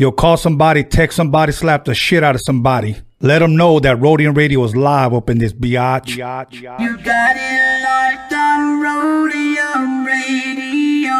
You'll call somebody, text somebody, slap the shit out of somebody. Let them know that Rhodium Radio is live up in this biatch. You got it locked on Rhodium Radio.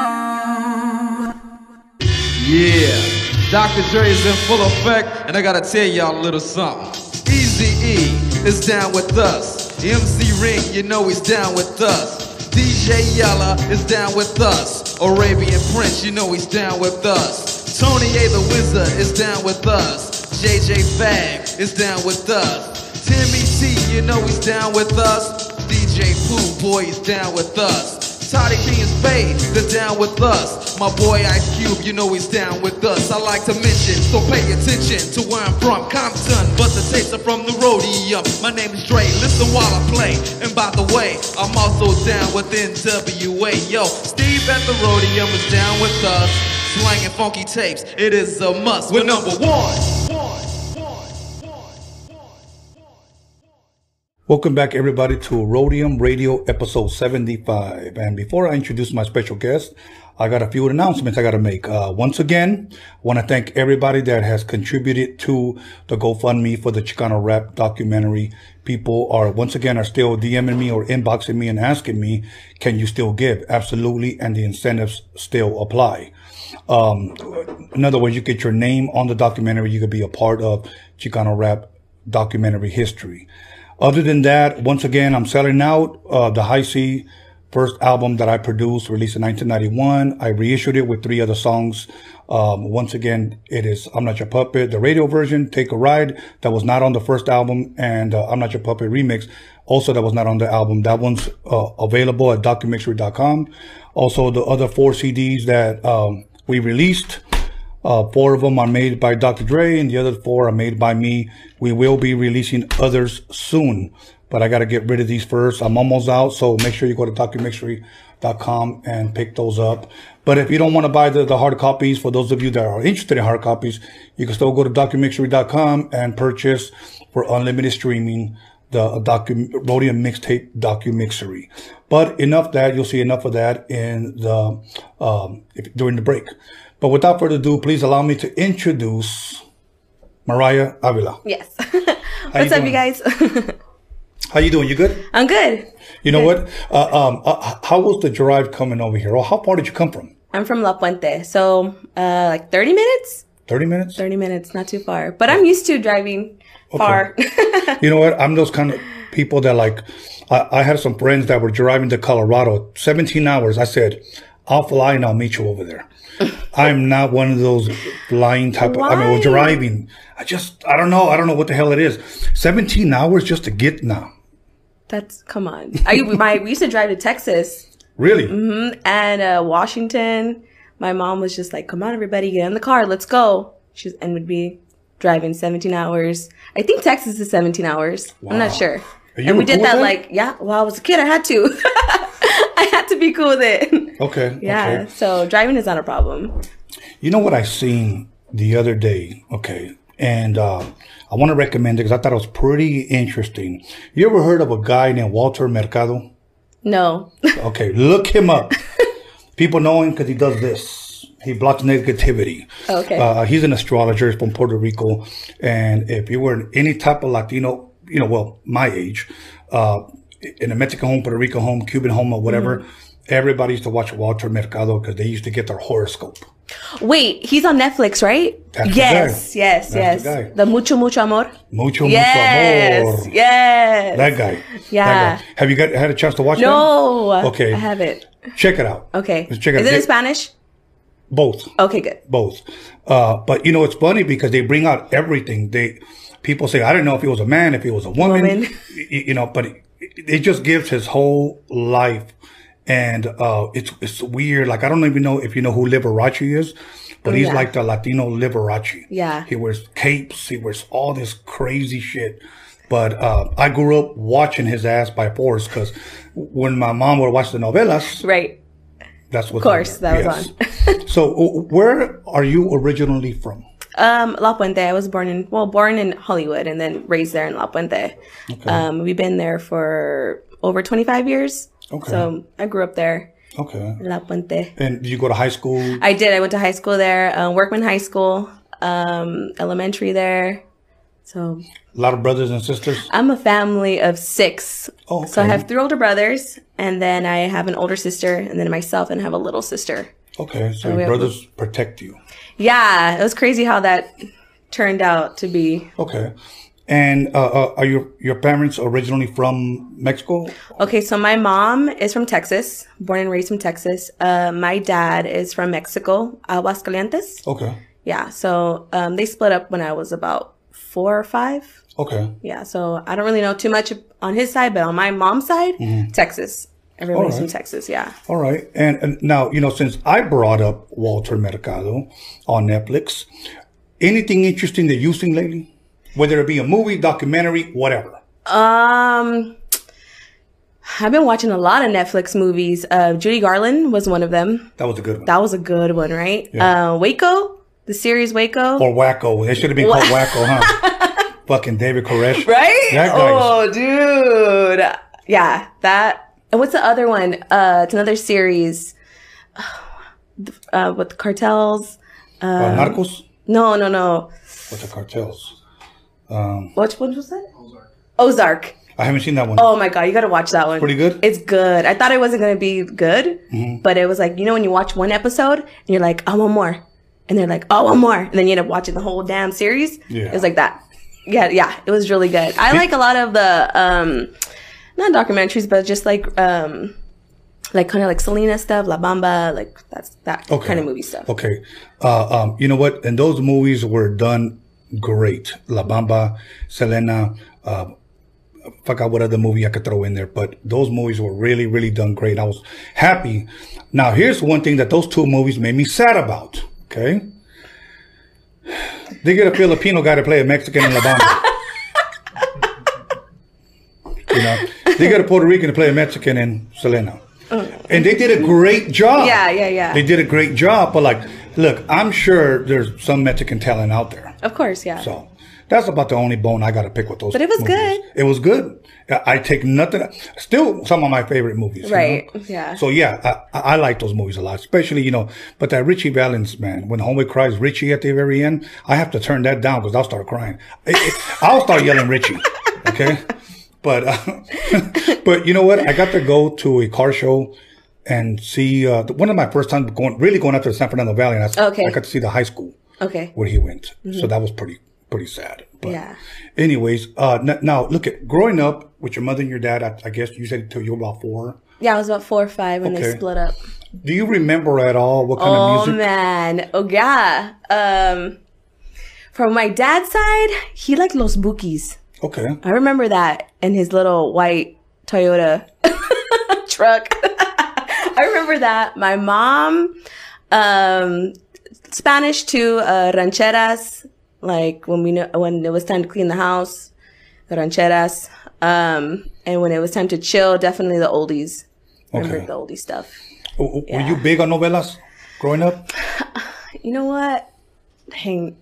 Yeah, Dr. Dre is in full effect, and I gotta tell y'all a little something. Eazy-E is down with us. MC Ren, you know he's down with us. DJ Yella is down with us. Arabian Prince, you know he's down with us. Tony A the Wizard is down with us. JJ Fag is down with us. Timmy T, you know he's down with us. DJ Pooh, boy, he's down with us. Toddy B and Spade, they're down with us. My boy Ice Cube, you know he's down with us. I like to mention, so pay attention to where I'm from, Compton, but the tapes are from the Rhodium. My name is Dre, listen while I play. And by the way, I'm also down with NWA. Yo, Steve at the Rhodium is down with us. Slanging funky tapes, it is a must. We're number one. Welcome back, everybody, to Rhodium Radio episode 75. And before I introduce my special guest, I got a few announcements I got to make. Once again, I want to thank everybody that has contributed to the GoFundMe for the Chicano Rap documentary. People are, once again, are still DMing me or inboxing me and asking me, can you still give? Absolutely. And the incentives still apply. In other words, you get your name on the documentary. You could be a part of Chicano Rap documentary history. Other than that, once again, I'm selling out the High C first album that I produced, released in 1991. I reissued it with 3 other songs. Once again, it is I'm Not Your Puppet, the radio version, Take a Ride, that was not on the first album, and I'm Not Your Puppet remix, also that was not on the album. That one's available at docmixery.com. Also, the other 4 CDs that we released, 4 of them are made by Dr. Dre and the other 4 are made by me. We will be releasing others soon, but I got to get rid of these first. I'm almost out, so make sure you go to docmixery.com and pick those up. But if you don't want to buy the hard copies, for those of you that are interested in hard copies, you can still go to docmixery.com and purchase for unlimited streaming the Rhodium Mixtape Documixery. But enough that, you'll see enough of that in the during the break. But without further ado, please allow me to introduce Mariah Avila. Yes. What's up, you guys? How you doing? You good? I'm good. You know what? How was the drive coming over here? Or how far did you come from? I'm from La Puente, so like 30 minutes. 30 minutes? 30 minutes, not too far. But I'm used to driving far. You know what? I'm those kind of people that like, I had some friends that were driving to Colorado, 17 hours. I said, I'll fly and I'll meet you over there. I'm not one of those flying type of, we're driving. I don't know. I don't know what the hell it is. 17 hours just to get now. Come on. We used to drive to Texas. Really? Mm-hmm. And Washington. My mom was just like, come on, everybody, get in the car. Let's go. And would be driving 17 hours. I think Texas is 17 hours. Wow. I'm not sure. And we did that like, yeah, well, I was a kid. I had to. I had to be cool with it. Okay. Yeah. Okay. So driving is not a problem. You know what I seen the other day? Okay. And I want to recommend it because I thought it was pretty interesting. You ever heard of a guy named Walter Mercado? No. Okay. Look him up. People know him because he does this. He blocks negativity. Okay. He's an astrologer from Puerto Rico. And if you were any type of Latino, you know, well, my age, in a Mexican home, Puerto Rican home, Cuban home, or whatever, everybody used to watch Walter Mercado because they used to get their horoscope. Wait, he's on Netflix, right? That's yes, the guy. Yes, that's yes. The Mucho Amor. Mucho Amor. Yes. That guy. Yeah. That guy. Have you had a chance to watch that? No. Okay. I haven't. Check it out. Okay. Let's check it out. Is it in Spanish? Both. Okay, good. Both. But you know, it's funny because they bring out everything. People say, I don't know if he was a man, if he was a woman. You know, but it just gives his whole life, and it's weird. Like, I don't even know if you know who Liberace is, but he's like the Latino Liberace. Yeah, he wears capes, he wears all this crazy shit. But I grew up watching his ass by force because when my mom would watch the novelas, right? That's what. Of course, that was on. So, where are you originally from? La Puente. I was born in Hollywood and then raised there in La Puente. Okay. We've been there for over 25 years. Okay. So I grew up there. Okay. La Puente. And did you go to high school? I did. I went to high school there, Workman High School. elementary there. So a lot of brothers and sisters. I'm a family of 6. Oh, okay. So I have 3 older brothers, and then I have an older sister, and then myself, and I have a little sister. Okay, so your brothers protect you. Yeah, it was crazy how that turned out to be. Okay, and are your parents originally from Mexico? Okay, so my mom is from Texas, born and raised in Texas. My dad is from Mexico, Aguascalientes. Okay. Yeah, so they split up when I was about 4 or 5. Okay. Yeah, so I don't really know too much on his side, but on my mom's side, Texas. Everybody's from Texas, yeah. All right. And now, you know, since I brought up Walter Mercado on Netflix, anything interesting that you've seen lately? Whether it be a movie, documentary, whatever. I've been watching a lot of Netflix movies. Judy Garland was one of them. That was a good one. That was a good one, right? Yeah. Waco, the series Waco. Or Waco. It should have been called Waco, huh? Fucking David Koresh. Right? That guy dude. Yeah, that... And what's the other one? It's another series with the cartels. Narcos? No. With the cartels. Which one was that? Ozark. I haven't seen that one. Oh, my God. You got to watch that one. It's pretty good? It's good. I thought it wasn't going to be good, but it was like, you know, when you watch one episode, and you're like, I want more. And they're like, oh, I want more. And then you end up watching the whole damn series. Yeah. It was like that. Yeah. It was really good. I like a lot of the... not documentaries, but just like kind of like Selena stuff, La Bamba, like that kind of movie stuff. Okay. You know what? And those movies were done great. La Bamba, Selena, I forgot what other movie I could throw in there, but those movies were really, really done great. I was happy. Now, here's one thing that those 2 movies made me sad about. Okay. They get a Filipino guy to play a Mexican in La Bamba. You know, they got a Puerto Rican to play a Mexican in Selena. And they did a great job. Yeah. They did a great job. But, like, look, I'm sure there's some Mexican talent out there. Of course, yeah. So that's about the only bone I got to pick with those. But it was good. It was good. I take nothing. Still some of my favorite movies. Right, you know? Yeah. So, yeah, I like those movies a lot. Especially, you know, but that Richie Valens, man. When Homie cries Richie at the very end, I have to turn that down because I'll start crying. I'll start yelling Richie. Okay? But but you know what? I got to go to a car show and see one of my first times really going up to the San Fernando Valley, and I got to see the high school where he went. So that was pretty sad. But anyways, now look at growing up with your mother and your dad. I guess you said until you were about 4. Yeah, I was about 4 or 5 when they split up. Do you remember at all what kind of music? Oh yeah. From my dad's side, he liked Los Bookies. Okay. I remember that in his little white Toyota truck. I remember that. My mom, Spanish too, rancheras, like when it was time to clean the house, the rancheras. And when it was time to chill, definitely the oldies. Remember the oldies stuff. Were you big on novelas growing up? You know what?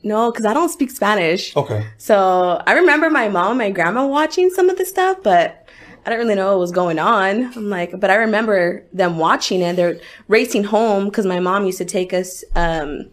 No, because I don't speak Spanish. Okay. So I remember my mom and my grandma watching some of the stuff, but I don't really know what was going on. But I remember them watching it. They're racing home because my mom used to take us to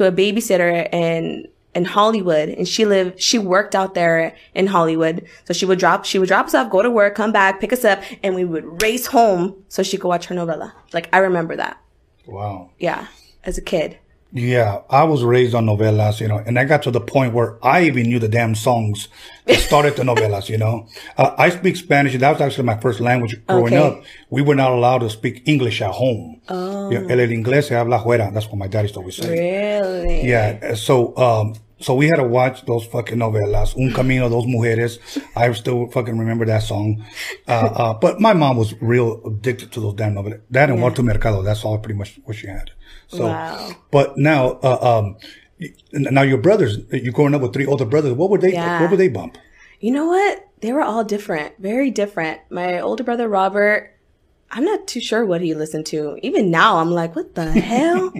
a babysitter in Hollywood, and she worked out there in Hollywood. So she would drop us off, go to work, come back, pick us up, and we would race home so she could watch her novela. Like, I remember that. Wow. Yeah, as a kid. Yeah, I was raised on novelas, you know, and I got to the point where I even knew the damn songs that started the novelas, you know. I speak Spanish, and that was actually my first language growing up. We were not allowed to speak English at home. Oh. You know, el inglés se habla fuera. That's what my dad used to always say. Really? Yeah, so so we had to watch those fucking novelas, Un Camino, Dos Mujeres. I still fucking remember that song. But my mom was real addicted to those damn novelas. That and Walter Mercado, that's all pretty much what she had. So, but now, now your brothers, you're growing up with 3 older brothers. What would they bump? You know what? They were all different, very different. My older brother, Robert, I'm not too sure what he listened to. Even now, I'm like, what the hell?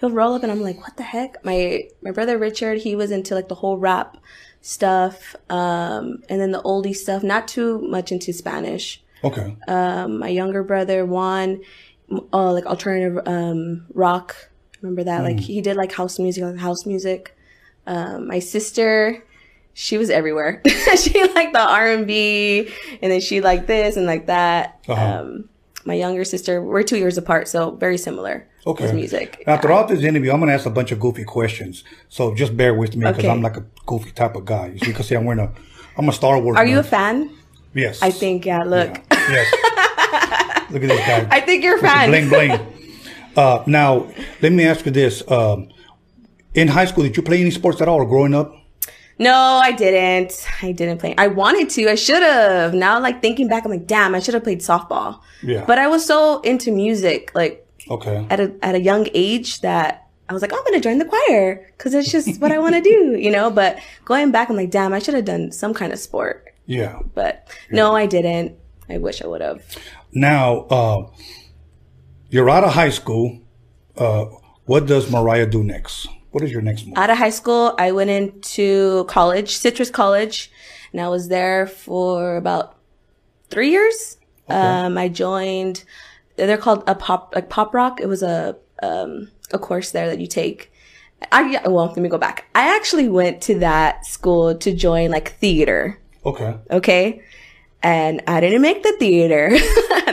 He'll roll up and I'm like, what the heck? My brother, Richard, he was into like the whole rap stuff. And then the oldie stuff, not too much into Spanish. Okay. My younger brother, Juan, like alternative rock. Remember that? Like he did like house music. My sister, she was everywhere. She liked the R&B, and then she liked this and like that. Uh-huh. My younger sister, we're 2 years apart, so very similar. Okay. With music. Now, throughout this interview, I'm going to ask a bunch of goofy questions. So just bear with me, because okay. I'm like a goofy type of guy. You can see I'm a Star Wars. Are you a fan? Yes. I think, yeah, look. Yeah. Yes. Look at this guy. I think you're a fan. Bling, bling. Now, let me ask you this. In high school, did you play any sports at all or growing up? No, I didn't. I didn't play. I wanted to. I should have. Now, like, thinking back, I'm like, damn, I should have played softball. Yeah. But I was so into music, like, okay. At a young age that I was like, I'm going to join the choir because it's just what I want to do, you know? But going back, I'm like, damn, I should have done some kind of sport. Yeah. But yeah. No, I didn't. I wish I would have. Now, you're out of high school. What does Mariah do next? What is your next move? Out of high school, I went into college, Citrus College, and I was there for about 3 years. Okay. I joined, they're called pop rock. It was a course there that you take. Well, let me go back. I actually went to that school to join like theater. Okay. Okay. And I didn't make the theater.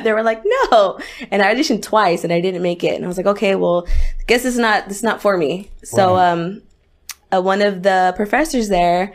They were like, no. And I auditioned twice and I didn't make it. And I was like, okay, well, I guess it's not for me. Right. So, one of the professors there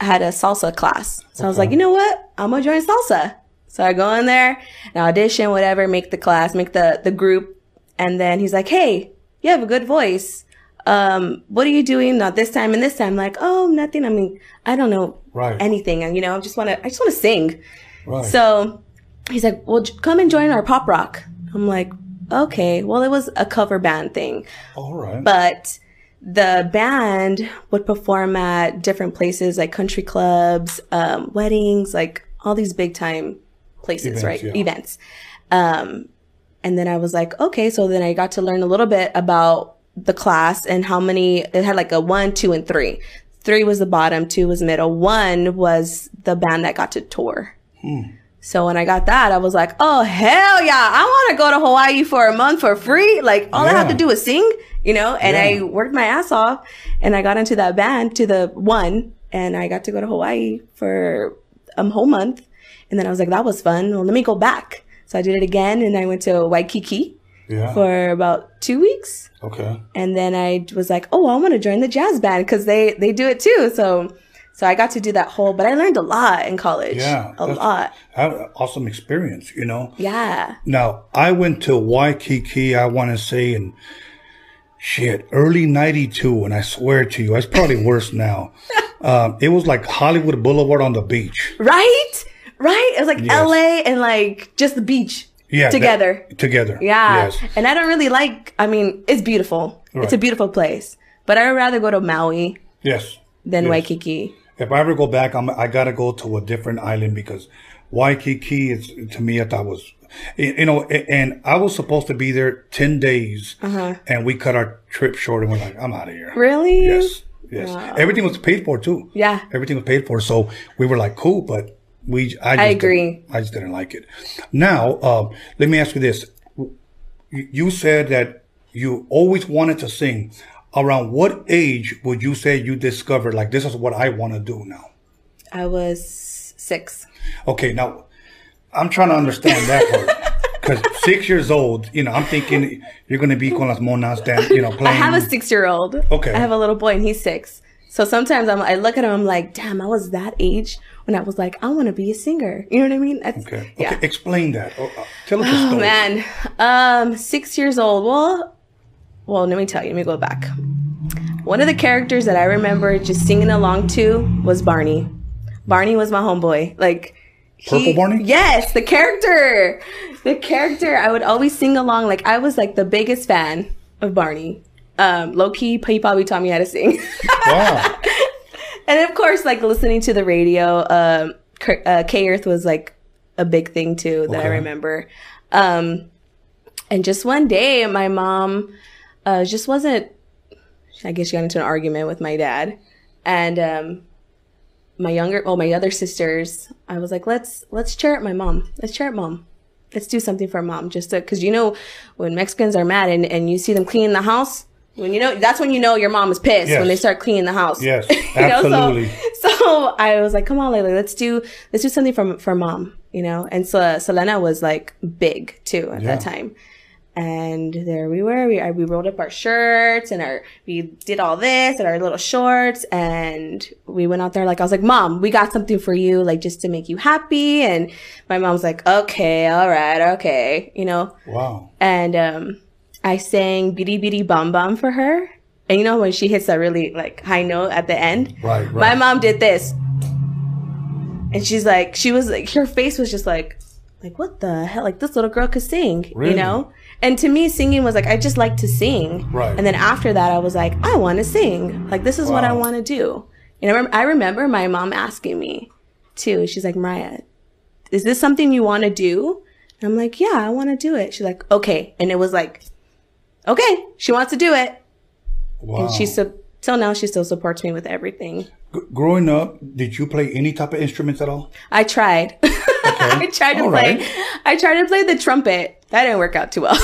had a salsa class. So okay. I was like, you know what? I'm going to join salsa. So I go in there and audition, whatever, make the class, make the group. And then he's like, hey, you have a good voice. What are you doing? Not this time and this time. I'm like, oh, nothing. I mean, I don't know right. anything. And, you know, I just want to sing. Right. So he's like, well, come and join our pop rock. I'm like, okay, well, it was a cover band thing. All right. But the band would perform at different places like country clubs, weddings, like all these big time places, events, right? Yeah. Events. And then I was like, okay. So then I got to learn a little bit about the class and how many it had, like a 1, 2, and 3. 3 was the bottom, 2 was middle, 1 was the band that got to tour. So when I got that, I was like, oh hell yeah, I want to go to Hawaii for a month for free, like all yeah. I have to do is sing, you know. And yeah. I worked my ass off and I got into that band to the 1, and I got to go to Hawaii for a whole month. And then I was like, that was fun, well, let me go back. So I did it again and I went to Waikiki. Yeah. For about 2 weeks. Okay. And then I was like, oh, I want to join the jazz band because they do it too. So I got to do that whole, but I learned a lot in college. Yeah. A lot. Awesome experience, you know? Yeah. Now, I went to Waikiki, I want to say, in shit, early 92, and I swear to you, it's probably worse now. It was like Hollywood Boulevard on the beach. Right? Right? It was like yes. LA and like just the beach. Yeah, together. Yeah. Yes. And I don't really like, I mean, it's beautiful. Right. It's a beautiful place. But I would rather go to Maui yes. than yes. Waikiki. If I ever go back, I got to go to a different island because Waikiki, to me, I thought was, you know, and I was supposed to be there 10 days uh-huh. and we cut our trip short and we're like, I'm out of here. Really? Yes. Yes. Wow. Everything was paid for too. Yeah. Everything was paid for. So we were like, cool, but. I agree. I just didn't like it. Now, let me ask you this. You said that you always wanted to sing. Around what age would you say you discovered, like, this is what I want to do now? I was 6. Okay, now, I'm trying to understand that part. Because 6 years old, you know, I'm thinking you're going to be con las monas, that, you know, playing. I have a 6-year-old. Okay. I have a little boy, and he's 6. So sometimes I look at him, I'm like, damn, I was that age when I was like, I want to be a singer. You know what I mean? That's, okay. Yeah. Okay. Explain that. Tell us a story. Oh, man. 6 years old. Well, let me tell you. Let me go back. One of the characters that I remember just singing along to was Barney. Barney was my homeboy. Like, Purple Barney? Yes, the character. The character. I would always sing along. Like, I was like the biggest fan of Barney. Low key, he probably taught me how to sing. Wow. And of course, like listening to the radio, K-Earth was like a big thing too that okay. I remember. And just one day, my mom just wasn't, I guess she got into an argument with my dad. And my other sisters, I was like, let's cheer at my mom. Let's cheer at mom. Let's do something for mom. Just because, you know, when Mexicans are mad and you see them cleaning the house, When you know, that's when you know your mom is pissed, yes, when they start cleaning the house. Yes, absolutely. So I was like, come on, Layla, let's do something for mom, you know? And so Selena was like big too at that time. And there we were, we rolled up our shirts and we did all this and our little shorts, and we went out there. Like, I was like, Mom, we got something for you, like just to make you happy. And my mom's like, okay, all right, okay, you know? Wow. And, I sang Bidi Bidi Bam Bam for her. And you know when she hits a really like high note at the end? Right, right. My mom did this. And she's like, she was like, her face was just like what the hell? Like, this little girl could sing, really? You know? And to me, singing was like, I just like to sing. Right. And then after that, I was like, I want to sing. Like, this is what I want to do. And I remember my mom asking me too. She's like, Mariah, is this something you want to do? And I'm like, yeah, I want to do it. She's like, okay. And it was like, okay, she wants to do it. Wow. And till now, she still supports me with everything. Growing up, did you play any type of instruments at all? I tried. Okay. I tried to play the trumpet. That didn't work out too well.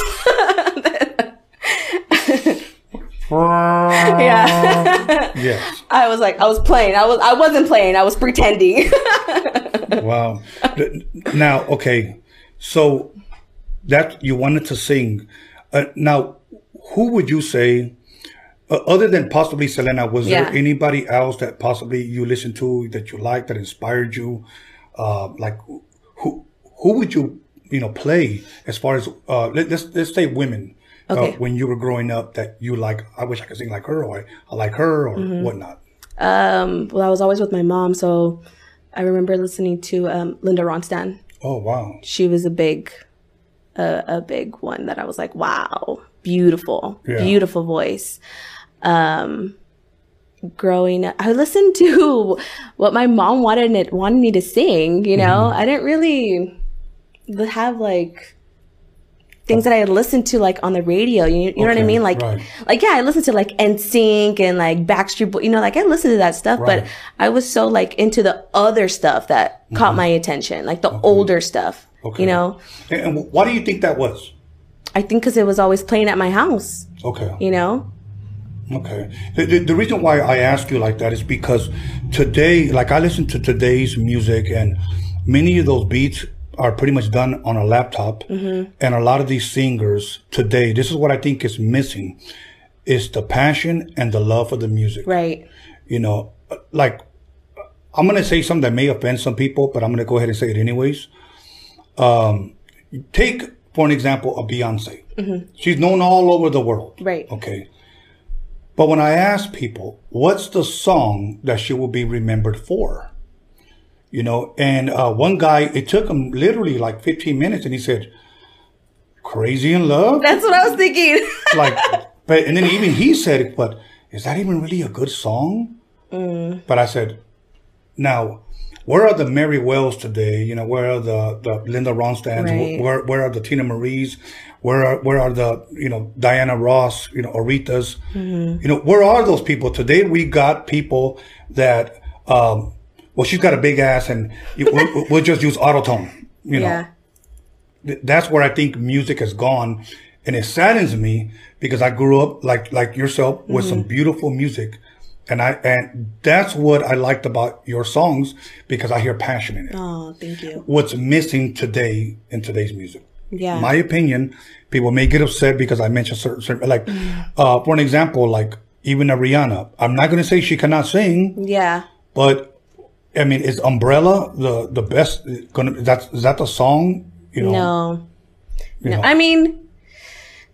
Yeah. Yes. I wasn't playing. I was pretending. Wow. Now, okay. So that you wanted to sing. Now, who would you say, other than possibly Selena, was there anybody else that possibly you listened to that you liked, that inspired you? Like, who would you, play as far as, let's say women, okay, when you were growing up that you like, I wish I could sing like her, or I like her, or whatnot? Well, I was always with my mom, so I remember listening to Linda Ronstadt. Oh, wow. She was a big one that I was like, wow, beautiful voice. Growing up, I listened to what my mom wanted me to sing, I didn't really have like things that I listened to like on the radio, you know what I mean? Like, I listened to like NSYNC and like Backstreet Boys, like I listened to that stuff, but I was so like into the other stuff that caught my attention, like the older stuff. Okay. And why do you think that was? I think because it was always playing at my house. Okay. Okay. The reason why I ask you like that is because today, like I listen to today's music, and many of those beats are pretty much done on a laptop. And a lot of these singers today, this is what I think is missing, is the passion and the love for the music. Right. Like I'm going to say something that may offend some people, but I'm going to go ahead and say it anyways. Take, for an example, a Beyonce. She's known all over the world. Right. Okay. But when I ask people, what's the song that she will be remembered for? And one guy, it took him literally like 15 minutes, and he said, Crazy in Love? That's what I was thinking. And then even he said, but is that even really a good song? But I said, now, where are the Mary Wells today? Where are the Linda Ronstadt? Right. Where are the Tina Marie's? Where are the Diana Ross? Aretha's. Where are those people today? We got people that well, she's got a big ass, and we'll just use autotune. That's where I think music has gone, and it saddens me because I grew up like yourself with some beautiful music. And that's what I liked about your songs, because I hear passion in it. Oh, thank you. What's missing today in today's music? Yeah. My opinion, people may get upset because I mentioned certain like, for an example, like even Rihanna. I'm not going to say she cannot sing. Yeah. But I mean, is Umbrella the best? Is that the song? No. No. I mean,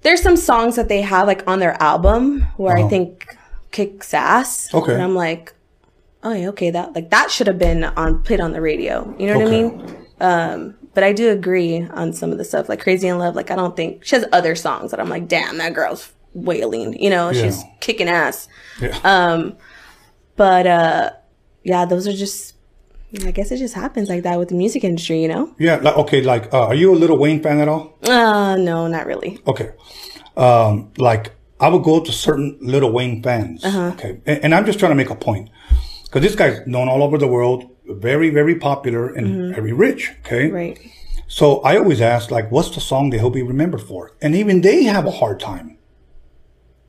there's some songs that they have like on their album where I think kicks ass. Okay. And I'm like, oh yeah, okay, that should have been played on the radio. You know what I mean? But I do agree on some of the stuff, like Crazy in Love. Like, I don't think she has other songs that I'm like, damn, that girl's wailing. She's kicking ass. Yeah. But those are just, I guess it just happens like that with the music industry, Yeah. Are you a Lil Wayne fan at all? No, not really. Okay. I would go to certain Lil Wayne fans. Okay. And I'm just trying to make a point, because this guy's known all over the world, very, very popular, and very rich. Okay. Right. So I always ask, what's the song that he'll be remembered for? And even they have a hard time.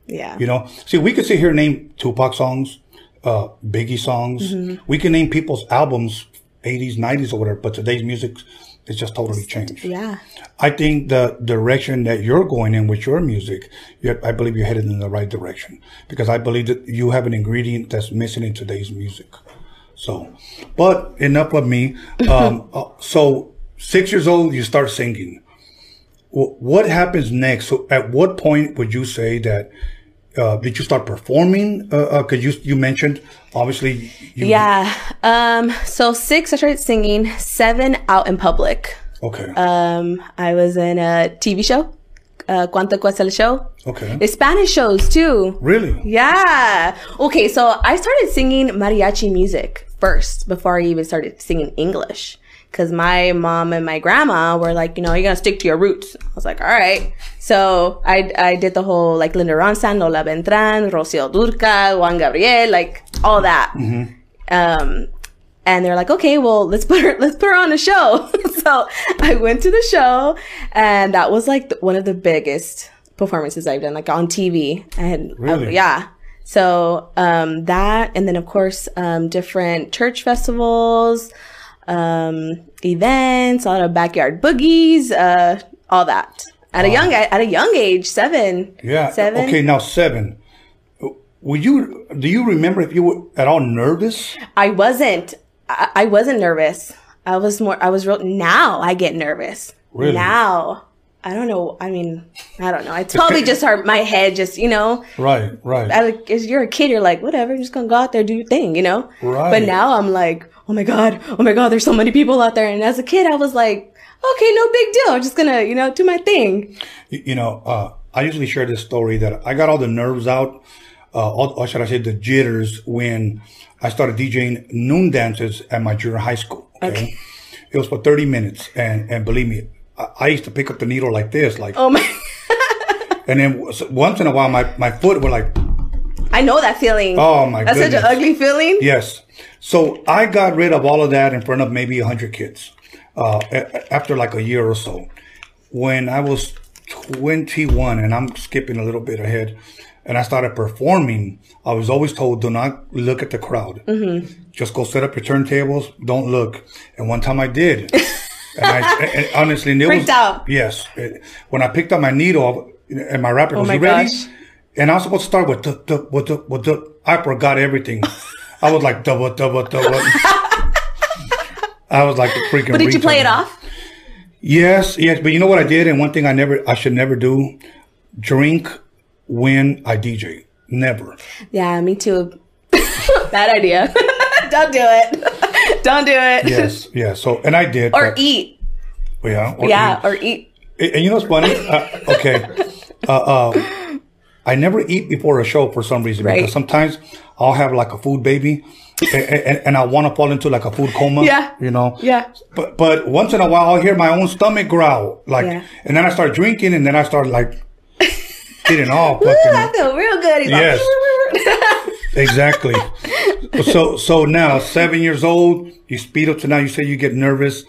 Yeah. You know, see, we could sit here and name Tupac songs, Biggie songs. Mm-hmm. We can name people's albums, 80s, 90s or whatever, but today's music is just totally changed. Yeah. I think the direction that you're going in with your music, I believe you're headed in the right direction, because I believe that you have an ingredient that's missing in today's music. So, but enough of me. So 6 years old, you start singing. What happens next? So at what point would you say that, did you start performing? Cause you mentioned obviously. Yeah. So 6, I started singing. 7, out in public. Okay. I was in a TV show. Cuánto Cuesta el Show. Okay. The Spanish shows too. Really? Yeah. Okay. So I started singing mariachi music first before I even started singing English. Cause my mom and my grandma were like, you know, you're gonna stick to your roots. I was like, all right. So I did the whole like Linda Ronstadt, Lola Beltrán, Rocío Dúrcal, Juan Gabriel, like all that. Mm-hmm. And they're like, okay, well, let's put her on a show. So I went to the show, and that was like one of the biggest performances I've done, like on TV. And really? Yeah. So that, and then of course different church festivals. Events, a lot of backyard boogies, all that at a young age, 7. Yeah. 7. Okay. Now 7. Do you remember if you were at all nervous? I wasn't nervous. Now I get nervous. Really? Now. I don't know. I mean, I don't know. It's probably just my head, just, you know. Right, right. If you're a kid, you're like, whatever, you're just going to go out there, do your thing, you know. Right. But now I'm like, oh my God, there's so many people out there. And as a kid, I was like, okay, no big deal. I'm just going to, you know, do my thing. You know, I usually share this story that I got all the nerves out, or should I say the jitters, when I started DJing noon dances at my junior high school. Okay. It was for 30 minutes. And believe me, I used to pick up the needle like this, like, oh my! And then once in a while, my foot would like. I know that feeling. Oh my god! That's goodness. Such an ugly feeling. Yes. So I got rid of all of that in front of maybe 100 kids, after like a year or so. When I was 21, and I'm skipping a little bit ahead, and I started performing, I was always told, do not look at the crowd. Mm-hmm. Just go set up your turntables. Don't look. And one time I did. And honestly, and it freaked was, out. Yes. When I picked up my needle and my rapper was ready, and I was supposed to start with the I forgot everything. I was like, double. I was like the freaking. But did you play it off? Yes. But you know what I did, and one thing I should never do: drink when I DJ. Never. Yeah, me too. Bad idea. Don't do it. Don't do it. Yes, yeah. So, and I did. Or but, eat. Yeah. Or eat. And you know what's funny? I never eat before a show for some reason. Right. Because sometimes I'll have like a food baby, and I want to fall into like a food coma. Yeah. You know. Yeah. But once in a while I'll hear my own stomach growl, like, yeah. And then I start drinking, and then I start like getting all fucking. I feel real good. He's yes. Like, exactly. So now 7 years old, you speed up to now. You say you get nervous.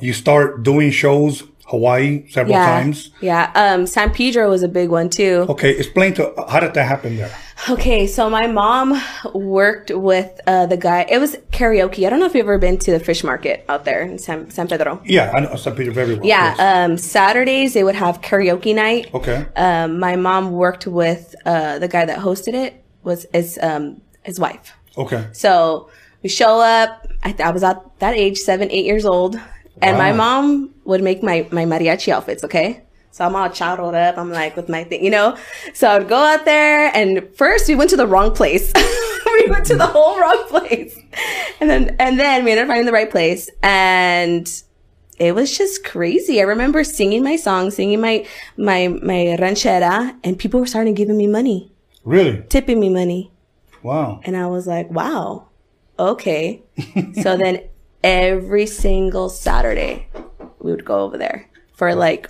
You start doing shows, Hawaii several times. Yeah. San Pedro was a big one too. Okay. Explain to how did that happen there? Okay. So my mom worked with the guy. It was karaoke. I don't know if you've ever been to the fish market out there in San Pedro. Yeah. I know San Pedro very well. Yeah. Yes. Saturdays they would have karaoke night. Okay. My mom worked with the guy that hosted it. His wife. Okay. So we show up. I was at that age, 7, 8 years old, and my mom would make my mariachi outfits. Okay. So I'm all charred up. I'm like with my thing, you know. So I would go out there, and first we went to the wrong place. We went to the whole wrong place, and then we ended up finding the right place, and it was just crazy. I remember singing my song, singing my ranchera, and people were starting giving me money. Really? Tipping me money. Wow. And I was like, wow, okay. So then every single Saturday, we would go over there for like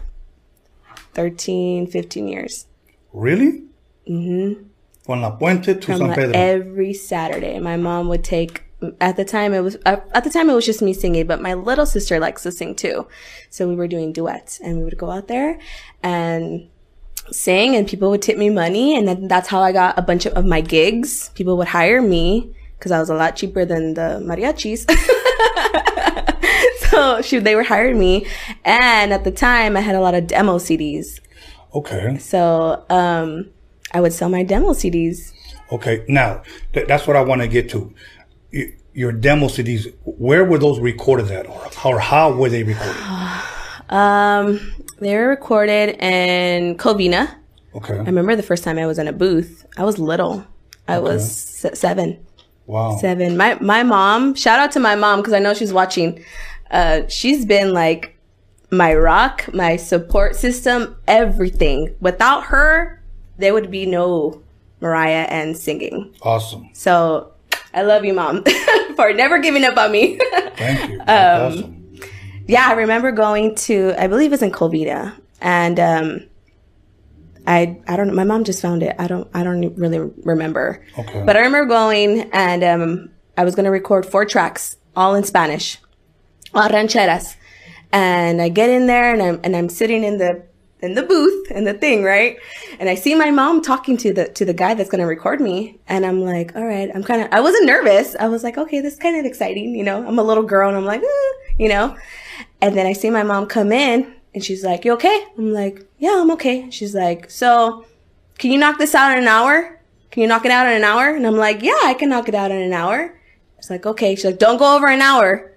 13, 15 years. Really? Mm-hmm. From La Puente to San Pedro. Every Saturday, my mom would take, at the time it was just me singing, but my little sister likes to sing too. So we were doing duets, and we would go out there, and sing and people would tip me money. And then that's how I got a bunch of my gigs. People would hire me because I was a lot cheaper than the mariachis. So they were hiring me. And at the time, I had a lot of demo CDs. Okay. So I would sell my demo CDs. Okay. Now, that's what I want to get to. Your demo CDs, where were those recorded at? Or how were they recorded? They were recorded in Covina. Okay. I remember the first time I was in a booth. I was little. I was seven. Wow. Seven. My mom, shout out to my mom because I know she's watching. She's been like my rock, my support system, everything. Without her, there would be no Mariah and singing. Awesome. So I love you, Mom, for never giving up on me. Thank you. That's awesome. Yeah, I remember going to, I believe it's in Covina, and I don't know, my mom just found it. I don't really remember. Okay. But I remember going, and I was gonna record 4 tracks, all in Spanish, all rancheras. And I get in there, and I'm sitting in the booth in the thing, right? And I see my mom talking to the guy that's gonna record me, and I'm like, all right, I wasn't nervous. I was like, okay, this is kind of exciting, you know. I'm a little girl, and I'm like, eh, you know. And then I see my mom come in, and she's like, you okay? I'm like, yeah, I'm okay. She's like, so can you knock this out in an hour? Can you knock it out in an hour? And I'm like, yeah, I can knock it out in an hour. It's like, okay. She's like, don't go over an hour.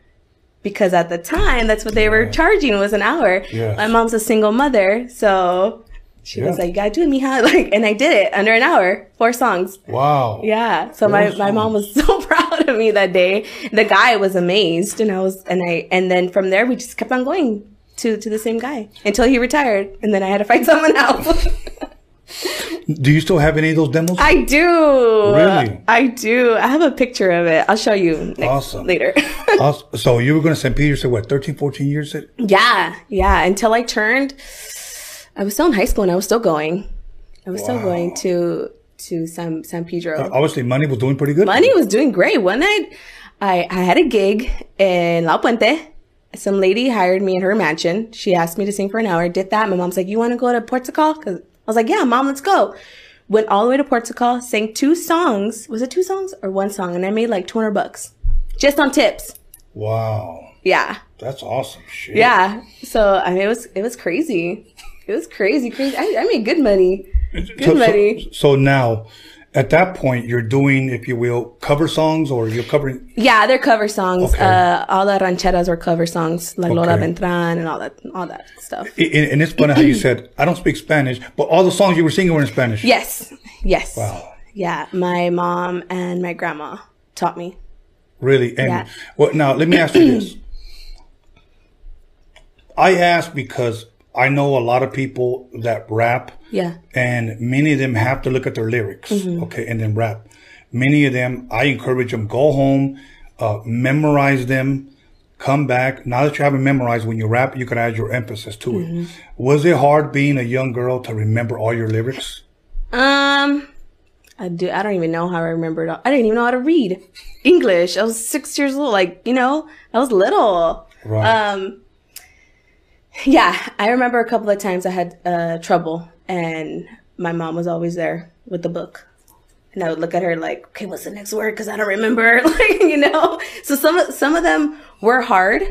Because at the time, that's what they were charging was an hour. Yes. My mom's a single mother, so she was like, you gotta do it, mija. Like, and I did it under an hour, 4 songs. Wow. Yeah. So my mom was so proud of me that day. The guy was amazed, and then from there we just kept on going to the same guy until he retired, and then I had to find someone else. Do you still have any of those demos? I do. Really? I do. I have a picture of it. I'll show you later. Awesome. So you were going to St. Peter's at what, 13, 14 years? Yeah. Yeah. Until I was still in high school and I was still going. I was still going to San Pedro. Obviously, money was doing pretty good. Money was doing great. One night, I had a gig in La Puente. Some lady hired me in her mansion. She asked me to sing for an hour. I did that. My mom's like, you want to go to Portugal? Because I was like, yeah, Mom, let's go. Went all the way to Portugal, sang 2 songs. Was it 2 songs or 1 song? And I made like $200 just on tips. Wow. Yeah. That's awesome shit. Yeah. So I mean, it was crazy. It was crazy, crazy. I made good money. Good money. So now, at that point, you're doing, if you will, cover songs, or you're covering? Yeah, they're cover songs. Okay. All the rancheras were cover songs, like Lola Beltrán and all that stuff. And it's funny how you said, I don't speak Spanish, but all the songs you were singing were in Spanish. Yes, yes. Wow. Yeah, my mom and my grandma taught me. Really? And well, now, let me ask you this. I ask because I know a lot of people that rap. Yeah. And many of them have to look at their lyrics, okay, and then rap. Many of them, I encourage them, go home, memorize them, come back. Now that you haven't memorized, when you rap, you can add your emphasis to it. Was it hard being a young girl to remember all your lyrics? I don't even know how I remembered. I didn't even know how to read English. I was 6 years old, like, you know, I was little. Right. Yeah, I remember a couple of times I had trouble. And my mom was always there with the book. And I would look at her like, okay, what's the next word? Because I don't remember, like, you know? So some of them were hard.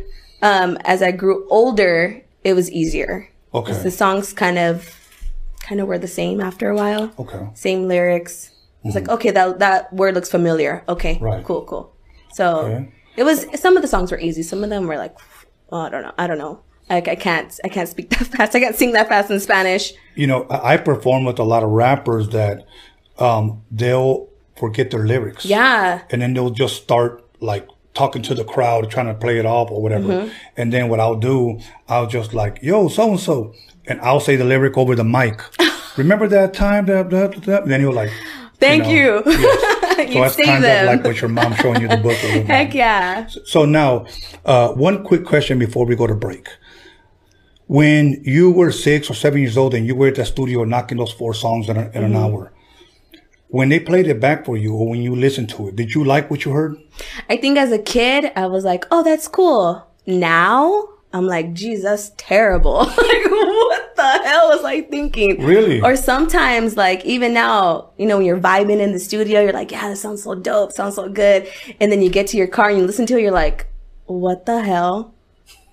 As I grew older, it was easier. Okay. The songs kind of were the same after a while. Okay. Same lyrics. It's like, okay, that word looks familiar. Okay, right. Cool. So it was, some of the songs were easy. Some of them were like, oh, I don't know. Like, I can't speak that fast. I can't sing that fast in Spanish. You know, I perform with a lot of rappers that they'll forget their lyrics. Yeah. And then they'll just start, like, talking to the crowd, trying to play it off or whatever. And then what I'll do, I'll just like, yo, so-and-so. And I'll say the lyric over the mic. Remember that time? And then you'll like, Thank you. Yes. So you that's kind them. Of like what your mom showing you the book. Heck yeah. So now, one quick question before we go to break. When you were 6 or 7 years old and you were at the studio knocking those 4 songs in an hour, when they played it back for you or when you listened to it, did you like what you heard? I think as a kid, I was like, oh, that's cool. Now, I'm like, geez, that's terrible. Like, what the hell was I thinking? Really? Or sometimes, like, even now, you know, when you're vibing in the studio, you're like, yeah, this sounds so dope, sounds so good. And then you get to your car and you listen to it, you're like, what the hell?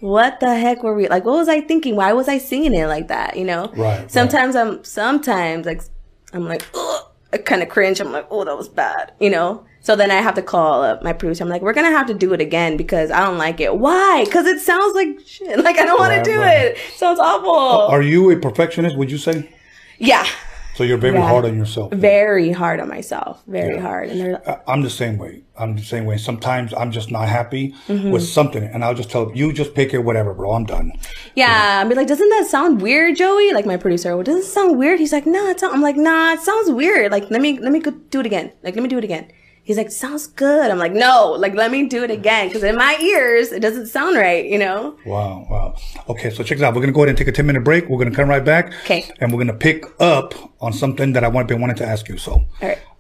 What the heck were we, like, what was I thinking? Why was I singing it like that, you know? Right. Sometimes right. I'm like, ugh, I kind of cringe. I'm like, oh, that was bad, you know? So then I have to call up my producer. I'm like, we're going to have to do it again because I don't like it. Why? Because it sounds like shit. Like, I don't want to do it. It sounds awful. Are you a perfectionist, would you say? Yeah. So you're very hard on yourself. Then. Very hard on myself. Very hard. And they're, I'm the same way. I'm the same way. Sometimes I'm just not happy with something. And I'll just tell you, just pick it, whatever, bro. I'm done. Yeah. I'll be like, doesn't that sound weird, Joey? Like my producer, well, doesn't it sound weird? He's like, no, it's not. I'm like, nah, it sounds weird. Like, let me go do it again. Like, let me do it again. He's like, sounds good. I'm like, no, like, let me do it again. Because in my ears, it doesn't sound right, you know? Wow, wow. Okay, so check it out. We're going to go ahead and take a 10-minute break. We're going to come right back. Okay. And we're going to pick up on something that I've been wanting to ask you. So, all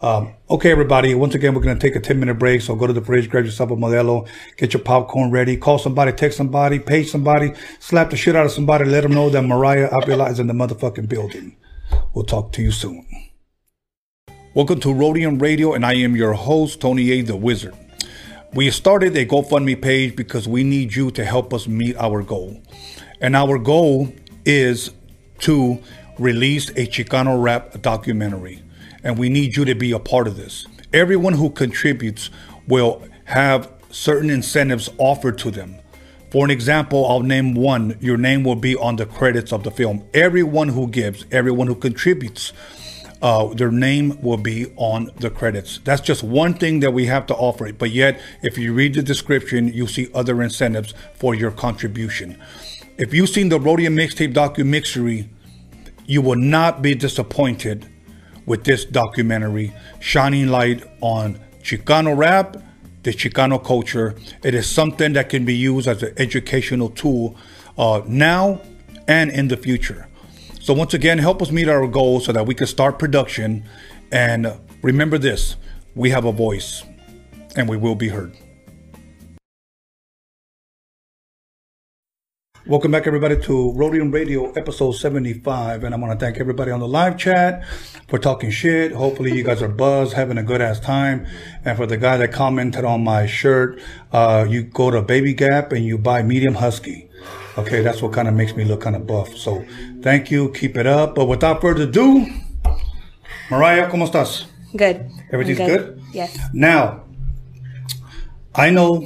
right. Okay, everybody. Once again, we're going to take a 10-minute break. So go to the fridge, grab yourself a Modelo, get your popcorn ready, call somebody, text somebody, page somebody, slap the shit out of somebody, let them know that Mariah Avila is in the motherfucking building. We'll talk to you soon. Welcome to Rhodium Radio, and I am your host, Tony A the Wizard. We started a GoFundMe page because we need you to help us meet our goal. And our goal is to release a Chicano Rap documentary. And we need you to be a part of this. Everyone who contributes will have certain incentives offered to them. For an example, I'll name one. Your name will be on the credits of the film. Everyone who gives, everyone who contributes, their name will be on the credits. That's just one thing that we have to offer. But yet, if you read the description, you'll see other incentives for your contribution. If you've seen the Rhodium Mixtape Documixery, you will not be disappointed with this documentary, shining light on Chicano rap, the Chicano culture. It is something that can be used as an educational tool now and in the future. So once again, help us meet our goals so that we can start production. And remember this, we have a voice and we will be heard. Welcome back, everybody, to Rhodium Radio, episode 75. And I want to thank everybody on the live chat for talking shit. Hopefully you guys are buzzed, having a good ass time. And for the guy that commented on my shirt, you go to Baby Gap and you buy medium husky. Okay, that's what kind of makes me look kind of buff. So, thank you. Keep it up. But without further ado, Mariah, ¿cómo estás? Good. Everything's good? Yes. Now, I know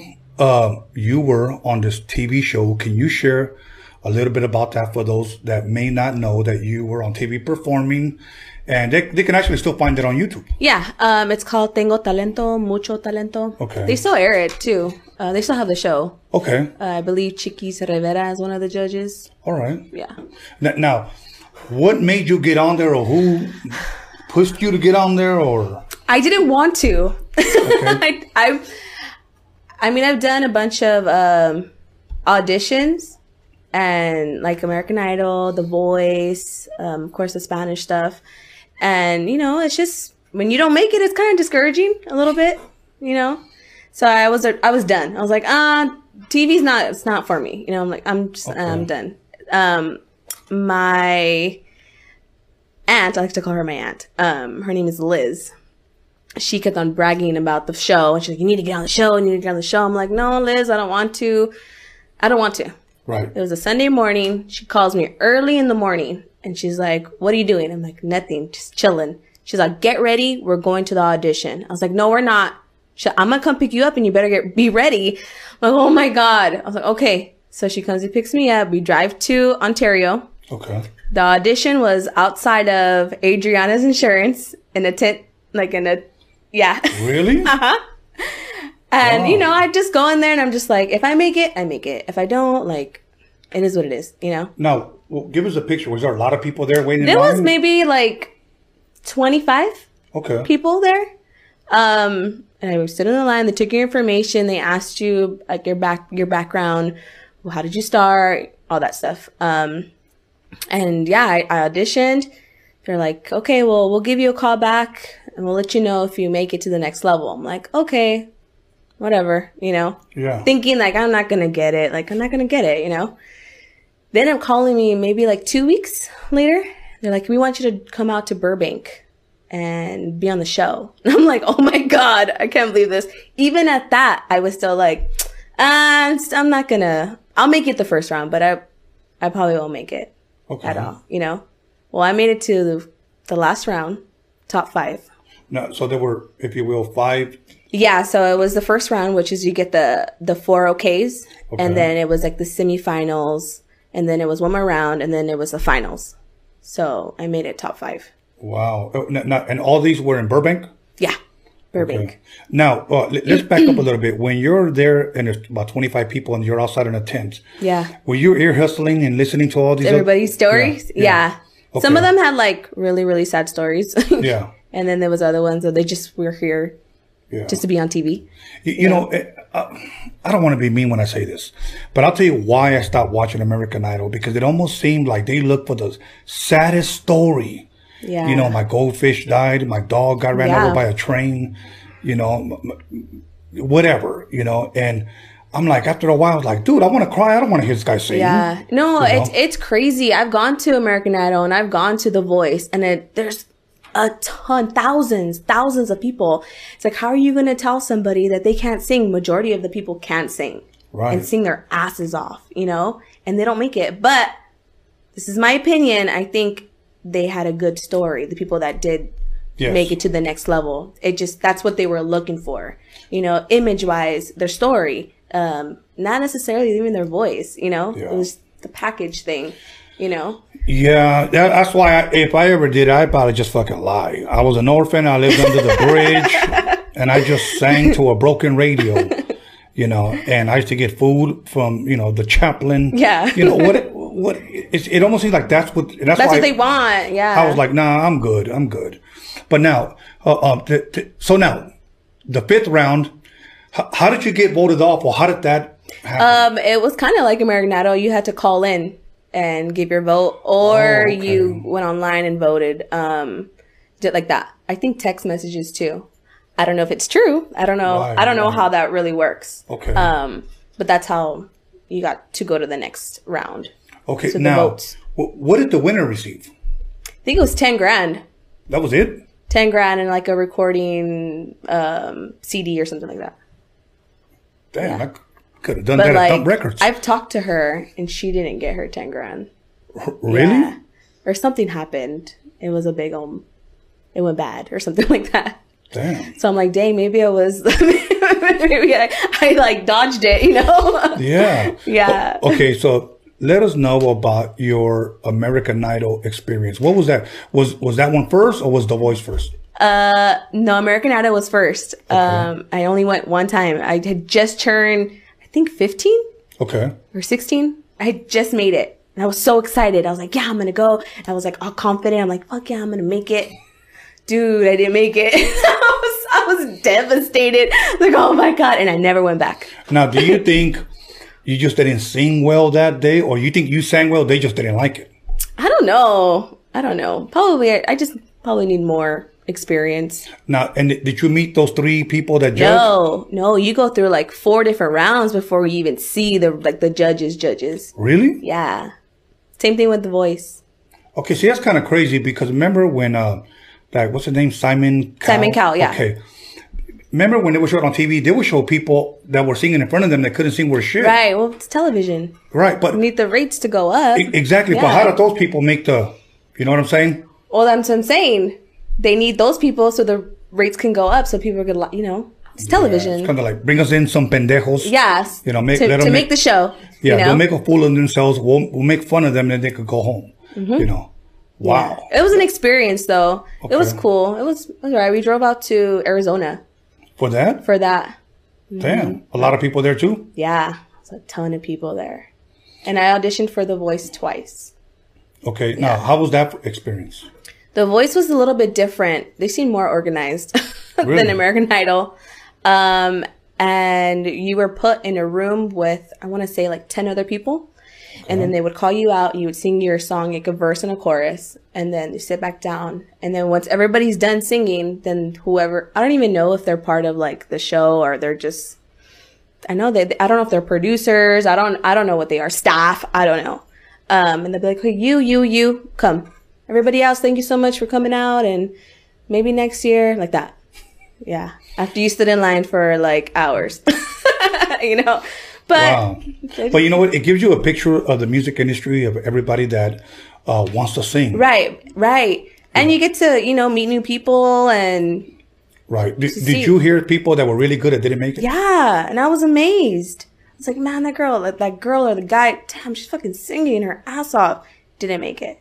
you were on this TV show. Can you share a little bit about that for those that may not know that you were on TV performing? And they can actually still find it on YouTube. Yeah. It's called Tengo Talento, Mucho Talento. Okay. They still air it, too. They still have the show. Okay. I believe Chiquis Rivera is one of the judges. All right. Yeah. Now, what made you get on there, or who pushed you to get on there? Or I didn't want to. Okay. I mean, I've done a bunch of auditions. And, like, American Idol, The Voice, of course, the Spanish stuff. And, you know, it's just, when you don't make it, it's kind of discouraging a little bit, you know? So I was done. I was like, TV's not, it's not for me. You know, I'm like, I'm just, okay. I'm done. My aunt, I like to call her my aunt. Her name is Liz. She kept on bragging about the show. And she's like, you need to get on the show. You need to get on the show. I'm like, no, Liz, I don't want to. I don't want to. Right. It was a Sunday morning. She calls me early in the morning and she's like, what are you doing? I'm like, nothing, just chilling. She's like, get ready. We're going to the audition. I was like, no, we're not. She's like, I'm going to come pick you up and you better be ready. I'm like, oh my God. I was like, okay. So she comes and picks me up. We drive to Ontario. Okay. The audition was outside of Adriana's Insurance in a tent, like in a, yeah. Really? Uh-huh. And, you know, I just go in there and I'm just like, if I make it, I make it. If I don't, like, it is what it is, you know? Now, well, give us a picture. Was there a lot of people there waiting in line? There was maybe like 25 people there. And I stood in the line. They took your information. They asked you, like, your background. Well, how did you start? All that stuff. And, yeah, I auditioned. They're like, okay, well, we'll give you a call back and we'll let you know if you make it to the next level. I'm like, okay. Whatever, you know, thinking like, I'm not going to get it. Like, I'm not going to get it, you know? Then I'm calling me maybe like 2 weeks later. They're like, we want you to come out to Burbank and be on the show. And I'm like, oh my God, I can't believe this. Even at that, I was still like, I'm not gonna, I'll make it the first round, but I probably won't make it at all, you know? Well, I made it to the last round, top five. No, so there were, if you will, five. Yeah, so it was the first round, which is you get the four OKs, and then it was like the semifinals, and then it was one more round, and then it was the finals. So I made it top five. Wow. And all these were in Burbank? Yeah, Burbank. Okay. Now, let's back up a little bit. When you're there and there's about 25 people and you're outside in a tent, were you ear hustling and listening to all these? Everybody's stories? Yeah. Okay. Some of them had like really, really sad stories. And then there was other ones that they just were here just to be on TV. You know, I don't want to be mean when I say this, but I'll tell you why I stopped watching American Idol, because it almost seemed like they looked for the saddest story. Yeah. You know, my goldfish died, my dog got ran over by a train, you know, whatever, you know. And I'm like, after a while, I was like, dude, I want to cry. I don't want to hear this guy sing. Yeah. No, it's crazy. I've gone to American Idol and I've gone to The Voice, and there's a ton, thousands of people. It's like, how are you going to tell somebody that they can't sing? Majority of the people can't sing and sing their asses off, you know, and they don't make it. But this is my opinion. I think they had a good story, the people that did make it to the next level. It just, that's what they were looking for, you know, image wise, their story, not necessarily even their voice, you know. It was the package thing, you know. That's why if I ever did, I'd probably just fucking lie. I was an orphan, I lived under the bridge, and I just sang to a broken radio, you know. And I used to get food from, you know, the chaplain, you know what. It almost seems like that's what they want. I was like, nah, I'm good. But now, so now, the fifth round, how did you get voted off, or how did that happen? It was kind of like American Idol. You had to call in and give your vote, or you went online and voted, did like that. I think text messages too. I don't know if it's true. I don't know. Right, I don't know how that really works. Okay. But that's how you got to go to the next round. Okay, so now, what did the winner receive? I think it was $10,000. That was it? $10,000 and like a recording CD or something like that. Damn, I could have done that at Thump Records. I've talked to her, and she didn't get her $10,000. Really? Yeah. Or something happened. It was a big, it went bad or something like that. Damn. So I'm like, dang, maybe I was, maybe I like dodged it, you know? Yeah. Yeah. Okay, so let us know about your American Idol experience. What was that? Was that one first, or was The Voice first? No, American Idol was first. Okay. I only went one time. I had just turned, I think, 15. Okay. Or 16. I had just made it, and I was so excited. I was like, yeah, I'm gonna go. And I was like all confident. I'm like, fuck yeah, I'm gonna make it. Dude, I didn't make it. I was devastated. Like, oh my God. And I never went back. Now, do you think you just didn't sing well that day, or you think you sang well, they just didn't like it? I don't know. Probably, I just probably need more experience. Now, and did you meet those three people that judged? No, you go through like 4 different rounds before you even see the judges. Really? Yeah. Same thing with The Voice. Okay, see, that's kind of crazy, because remember when, what's his name? Simon Cowell? Simon Cowell, yeah. Okay. Remember when they were showed on TV, they would show people that were singing in front of them that couldn't sing worth shit. Right. Well, it's television. Right. But you need the rates to go up. Exactly. Yeah. But how did those people make the, you know what I'm saying? Well, that's insane. They need those people so the rates can go up, so people could, you know, it's television. It's kind of like, bring us in some pendejos. Yes. You know, make the show. Yeah. You know? They'll make a fool of themselves. We'll make fun of them, and they could go home. Mm-hmm. You know. Wow. Yeah. It was an experience, though. Okay. It was cool. It was all right. We drove out to Arizona. For that? For that. Mm-hmm. Damn. A lot of people there too? Yeah. There's a ton of people there. And I auditioned for The Voice twice. Okay. Yeah. Now, how was that experience? The Voice was a little bit different. They seemed more organized than American Idol. And you were put in a room with, I want to say, like 10 other people. Okay. And then they would call you out. You would sing your song, like a verse and a chorus. And then you sit back down. And then once everybody's done singing, then whoever, I don't even know if they're part of like the show, or they're just, I don't know if they're producers. I don't know what they are. Staff. I don't know. And they'll be like, hey, you, come. Everybody else, thank you so much for coming out, and maybe next year, like that. Yeah. After you stood in line for like hours, you know. But, wow. But you know what? It gives you a picture of the music industry, of everybody that wants to sing. Right, right. Yeah. And you get to, you know, meet new people and... Right. Did you hear people that were really good that didn't make it? Yeah. And I was amazed. I was like, man, that girl or the guy, damn, she's fucking singing her ass off. Didn't make it.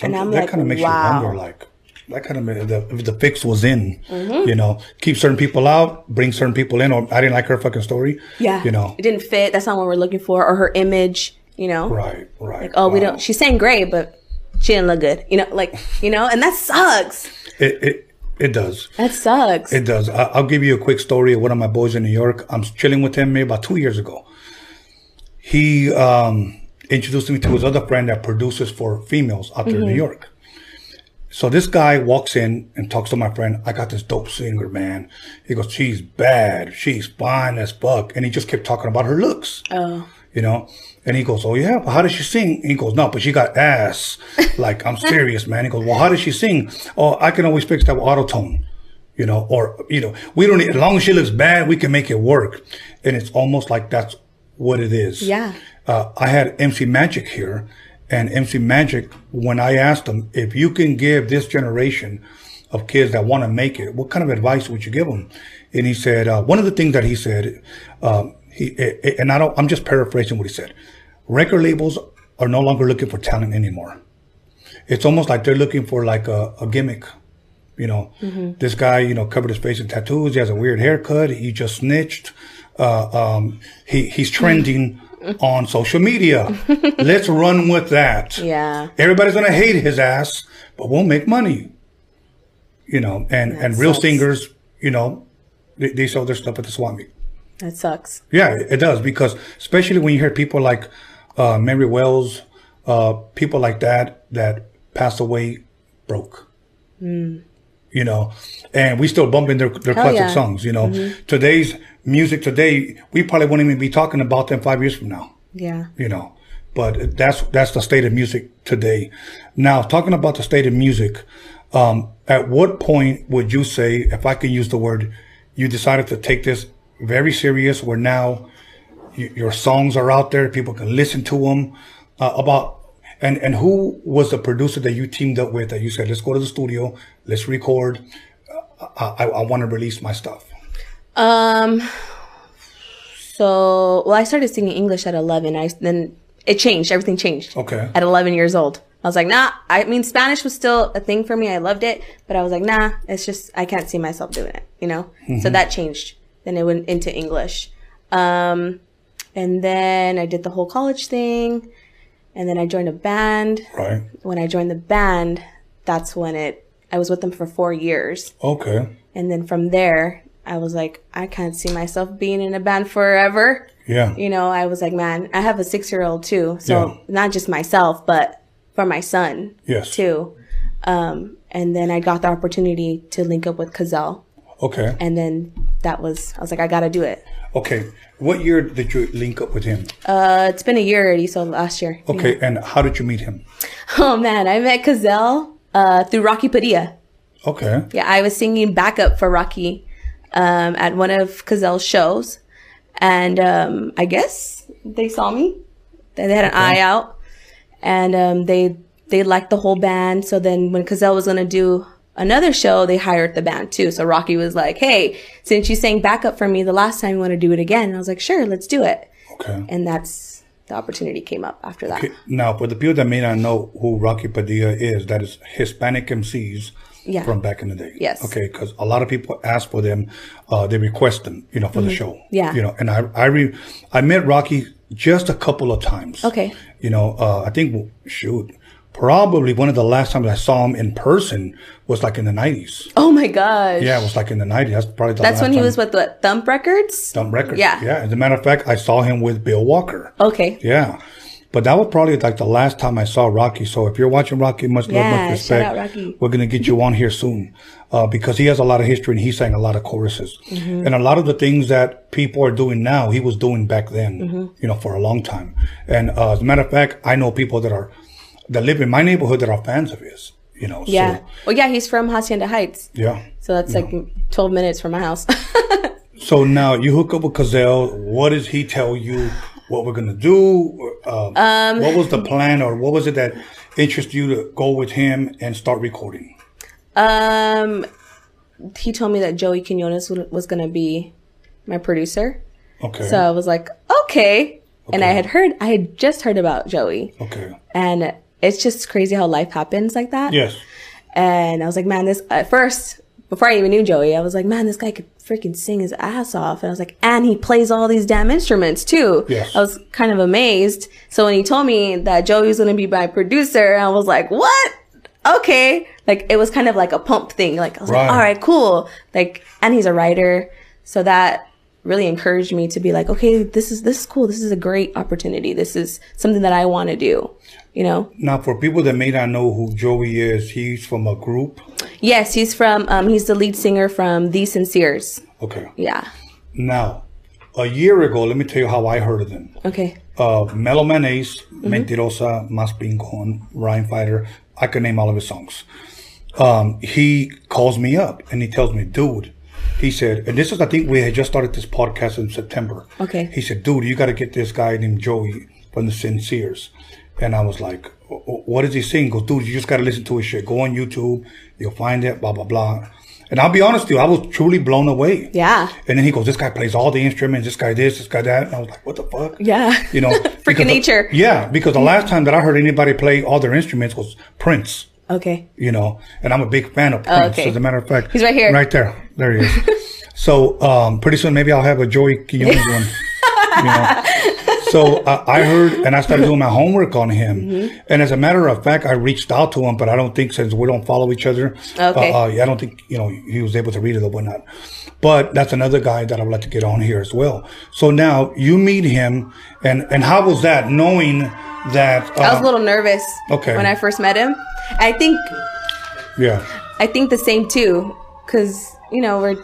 And I'm like, wow. That kind of makes you wonder, like, that kind of made the fix was in, you know, keep certain people out, bring certain people in. Or I didn't like her fucking story. Yeah. You know, it didn't fit. That's not what we're looking for. Or her image, you know. Right. Right. Like, oh, wow. We don't, she sang great, but she didn't look good. You know, like, you know, and that sucks. It does. That sucks. It does. I'll give you a quick story of one of my boys in New York. I'm chilling with him maybe about 2 years ago. He introduced me to his other friend that produces for females out there in New York. So this guy walks in and talks to my friend. I got this dope singer, man. He goes, she's bad. She's fine as fuck. And he just kept talking about her looks. Oh. You know? And he goes, oh, yeah, but how does she sing? And he goes, no, but she got ass. Like, I'm serious, man. He goes, well, how does she sing? Oh, I can always fix that with auto-tone, you know, or, you know, we don't need, as long as she looks bad, we can make it work. And it's almost like that's what it is. Yeah. I had MC Magic here, and MC Magic, when I asked him, if you can give this generation of kids that want to make it, what kind of advice would you give them? And he said, one of the things that he said, I'm just paraphrasing what he said. Record labels are no longer looking for talent anymore. It's almost like they're looking for like a gimmick. You know, this guy, you know, covered his face in tattoos. He has a weird haircut. He just snitched. He's trending on social media. Let's run with that. Yeah. Everybody's going to hate his ass, but we'll make money. You know, and real singers, you know, they sell their stuff at the swap meet. That sucks. Yeah, it does. Because especially when you hear people like, Mary Wells, people like that passed away broke, you know, and we still bump in their classic songs, you know. Today's music today, we probably won't even be talking about them 5 years from now. Yeah. You know, but that's the state of music today. Now, talking about the state of music, at what point would you say, if I can use the word, you decided to take this very serious where now your songs are out there, people can listen to them, and who was the producer that you teamed up with that you said, let's go to the studio, let's record, I want to release my stuff? So, well, I started singing English at 11. Then it changed. Everything changed. Okay. At 11 years old. I was like, nah, I mean, Spanish was still a thing for me. I loved it, but I was like, nah, it's just, I can't see myself doing it, you know? So that changed. Then it went into English. And then I did the whole college thing, and then I joined a band. Right. When I joined the band, that's when I was with them for 4 years. Okay. And then from there, I was like, I can't see myself being in a band forever. Yeah. You know, I was like, man, I have a 6-year-old too. So not just myself, but for my son too. And then I got the opportunity to link up with Cazell. Okay. And then I was like, I got to do it. Okay. What year did you link up with him? It's been a year already, so last year. Okay, yeah. And how did you meet him? Oh, man, I met Cazell through Rocky Padilla. Okay. Yeah, I was singing backup for Rocky at one of Cazell's shows, and I guess they saw me. They had an eye out, and they liked the whole band, so then when Cazell was going to do another show, they hired the band too. So Rocky was like, hey, since you sang backup for me the last time, you want to do it again? And I was like, sure, let's do it. Okay. And that's the opportunity came up after that. Okay. Now, for the people that may not know who Rocky Padilla is, that is Hispanic MCs from back in the day. Yes. Okay. Because a lot of people ask for them. They request them, you know, for the show. Yeah. You know, and I met Rocky just a couple of times. Okay. You know, I think, shoot, probably one of the last times I saw him in person was like in the 90s. Oh my gosh. Yeah, it was like in the 90s. That's probably the last time. That's when he was with what, Thump Records? Thump Records. Yeah. Yeah. As a matter of fact, I saw him with Bill Walker. Okay. Yeah. But that was probably like the last time I saw Rocky. So if you're watching Rocky, much love, much respect. Shout out Rocky. We're going to get you on here soon because he has a lot of history and he sang a lot of choruses. Mm-hmm. And a lot of the things that people are doing now, he was doing back then, you know, for a long time. And as a matter of fact, I know people that live in my neighborhood that are fans of his. You know, yeah. So, well, yeah, he's from Hacienda Heights. Yeah. So that's like 12 minutes from my house. So now you hook up with Cazell. What does he tell you what we're going to do? What was the plan or what was it that interested you to go with him and start recording? He told me that Joey Quinones was going to be my producer. Okay. So I was like, okay. And I had just heard about Joey. Okay. And it's just crazy how life happens like that. Yes. And I was like, man, this, at first, before I even knew Joey, I was like, man, this guy could freaking sing his ass off. And I was like, and he plays all these damn instruments too. Yes. I was kind of amazed. So when he told me that Joey was going to be my producer, I was like, what? Okay. Like, it was kind of like a pump thing. Like, I was like, all right, cool. Like, and he's a writer. So that really encouraged me to be like, okay, this is cool. This is a great opportunity. This is something that I want to do. You know? Now, for people that may not know who Joey is, he's from a group? Yes, he's from, he's the lead singer from The Sinceres. Okay. Yeah. Now, a year ago, let me tell you how I heard of them. Okay. Melo Manés, Mentirosa, Mas Pincon, Rhyme Fighter. I could name all of his songs. He calls me up and he tells me, dude, he said, and this is, I think we had just started this podcast in September. Okay. He said, dude, you got to get this guy named Joey from The Sinceres. And I was like, what is he saying? He goes, dude, you just got to listen to his shit. Go on YouTube. You'll find it, blah, blah, blah. And I'll be honest with you, I was truly blown away. Yeah. And then he goes, this guy plays all the instruments. This guy this, this guy that. And I was like, what the fuck? Yeah. You know. Freaking nature. Because the last time that I heard anybody play all their instruments was Prince. Okay. You know, and I'm a big fan of Prince. Okay. As a matter of fact. He's right here. Right there. There he is. So pretty soon maybe I'll have a Joey Quinones one. You know. So I heard, and I started doing my homework on him. Mm-hmm. And as a matter of fact, I reached out to him, but I don't think, since we don't follow each other, I don't think, you know, he was able to read it or whatnot. But that's another guy that I would like to get on here as well. So now you meet him, and how was that, knowing that? I was a little nervous when I first met him. I think the same too, because, you know,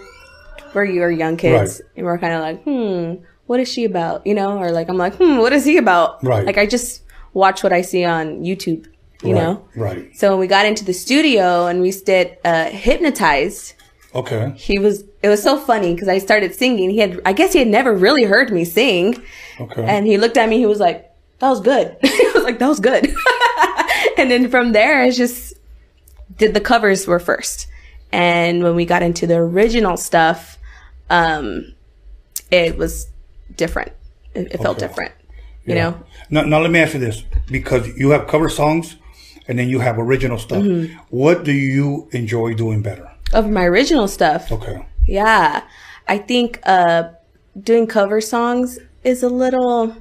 we're young kids, and we're kind of like, what is she about? You know, or like, I'm like, what is he about? Right. Like, I just watch what I see on YouTube, you know? Right. So when we got into the studio and we did Hypnotized. Okay. It was so funny because I started singing. I guess he had never really heard me sing. Okay. And he looked at me. He was like, that was good. He was like, that was good. And then from there, it's just, the covers were first. And when we got into the original stuff, it was different. It felt different, you know? Now, let me ask you this, because you have cover songs and then you have original stuff. Mm-hmm. What do you enjoy doing better? Of my original stuff? Okay. Yeah. I think doing cover songs is a little...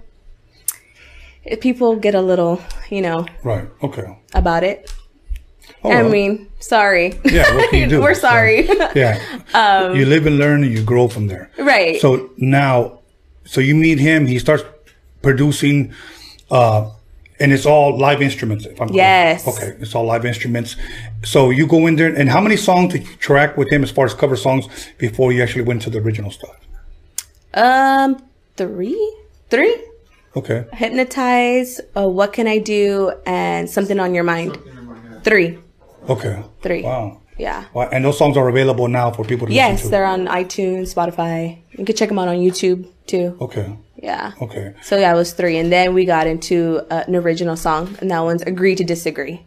People get a little, you know... Right. Okay. About it. Oh, I mean, sorry. Yeah, what can you do? We're sorry. So, you live and learn and you grow from there. Right. So now... So you meet him, he starts producing, and it's all live instruments. If I'm correct. Okay, it's all live instruments. So you go in there, and how many songs did you track with him as far as cover songs before you actually went to the original stuff? Three. Okay. Hypnotize, What Can I Do, and Something on Your Mind. Three. Okay. Three. Wow. Yeah. Wow. And those songs are available now for people to listen to? Yes, they're on iTunes, Spotify. You can check them out on YouTube, too. Okay. Yeah. Okay. So, yeah, it was three. And then we got into an original song, and that one's Agree to Disagree.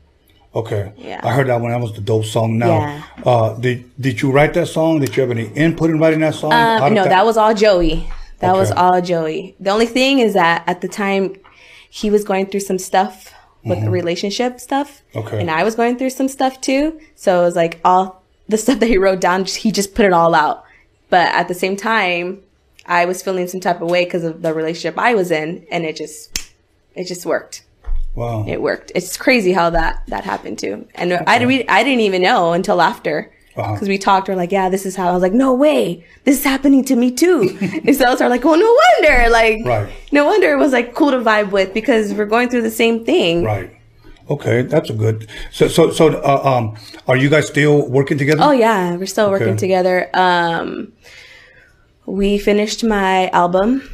Okay. Yeah. I heard that one. That was the dope song. Now, did you write that song? Did you have any input in writing that song? No, that was all Joey. That was all Joey. The only thing is that at the time, he was going through some stuff with the relationship stuff. Okay. And I was going through some stuff too. So it was like all the stuff that he wrote down, he just put it all out. But at the same time, I was feeling some type of way because of the relationship I was in. And it just worked. Wow. It worked. It's crazy how that happened too. And I didn't even know until after. because we talked. We're like, yeah, this is how. I was like, no way, this is happening to me too. And so I was like, well, no wonder. Like, right. No wonder it was like cool to vibe with because we're going through the same thing. Right. Okay, that's a good. So, are you guys still working together? Oh yeah, we're still working together. We finished my album,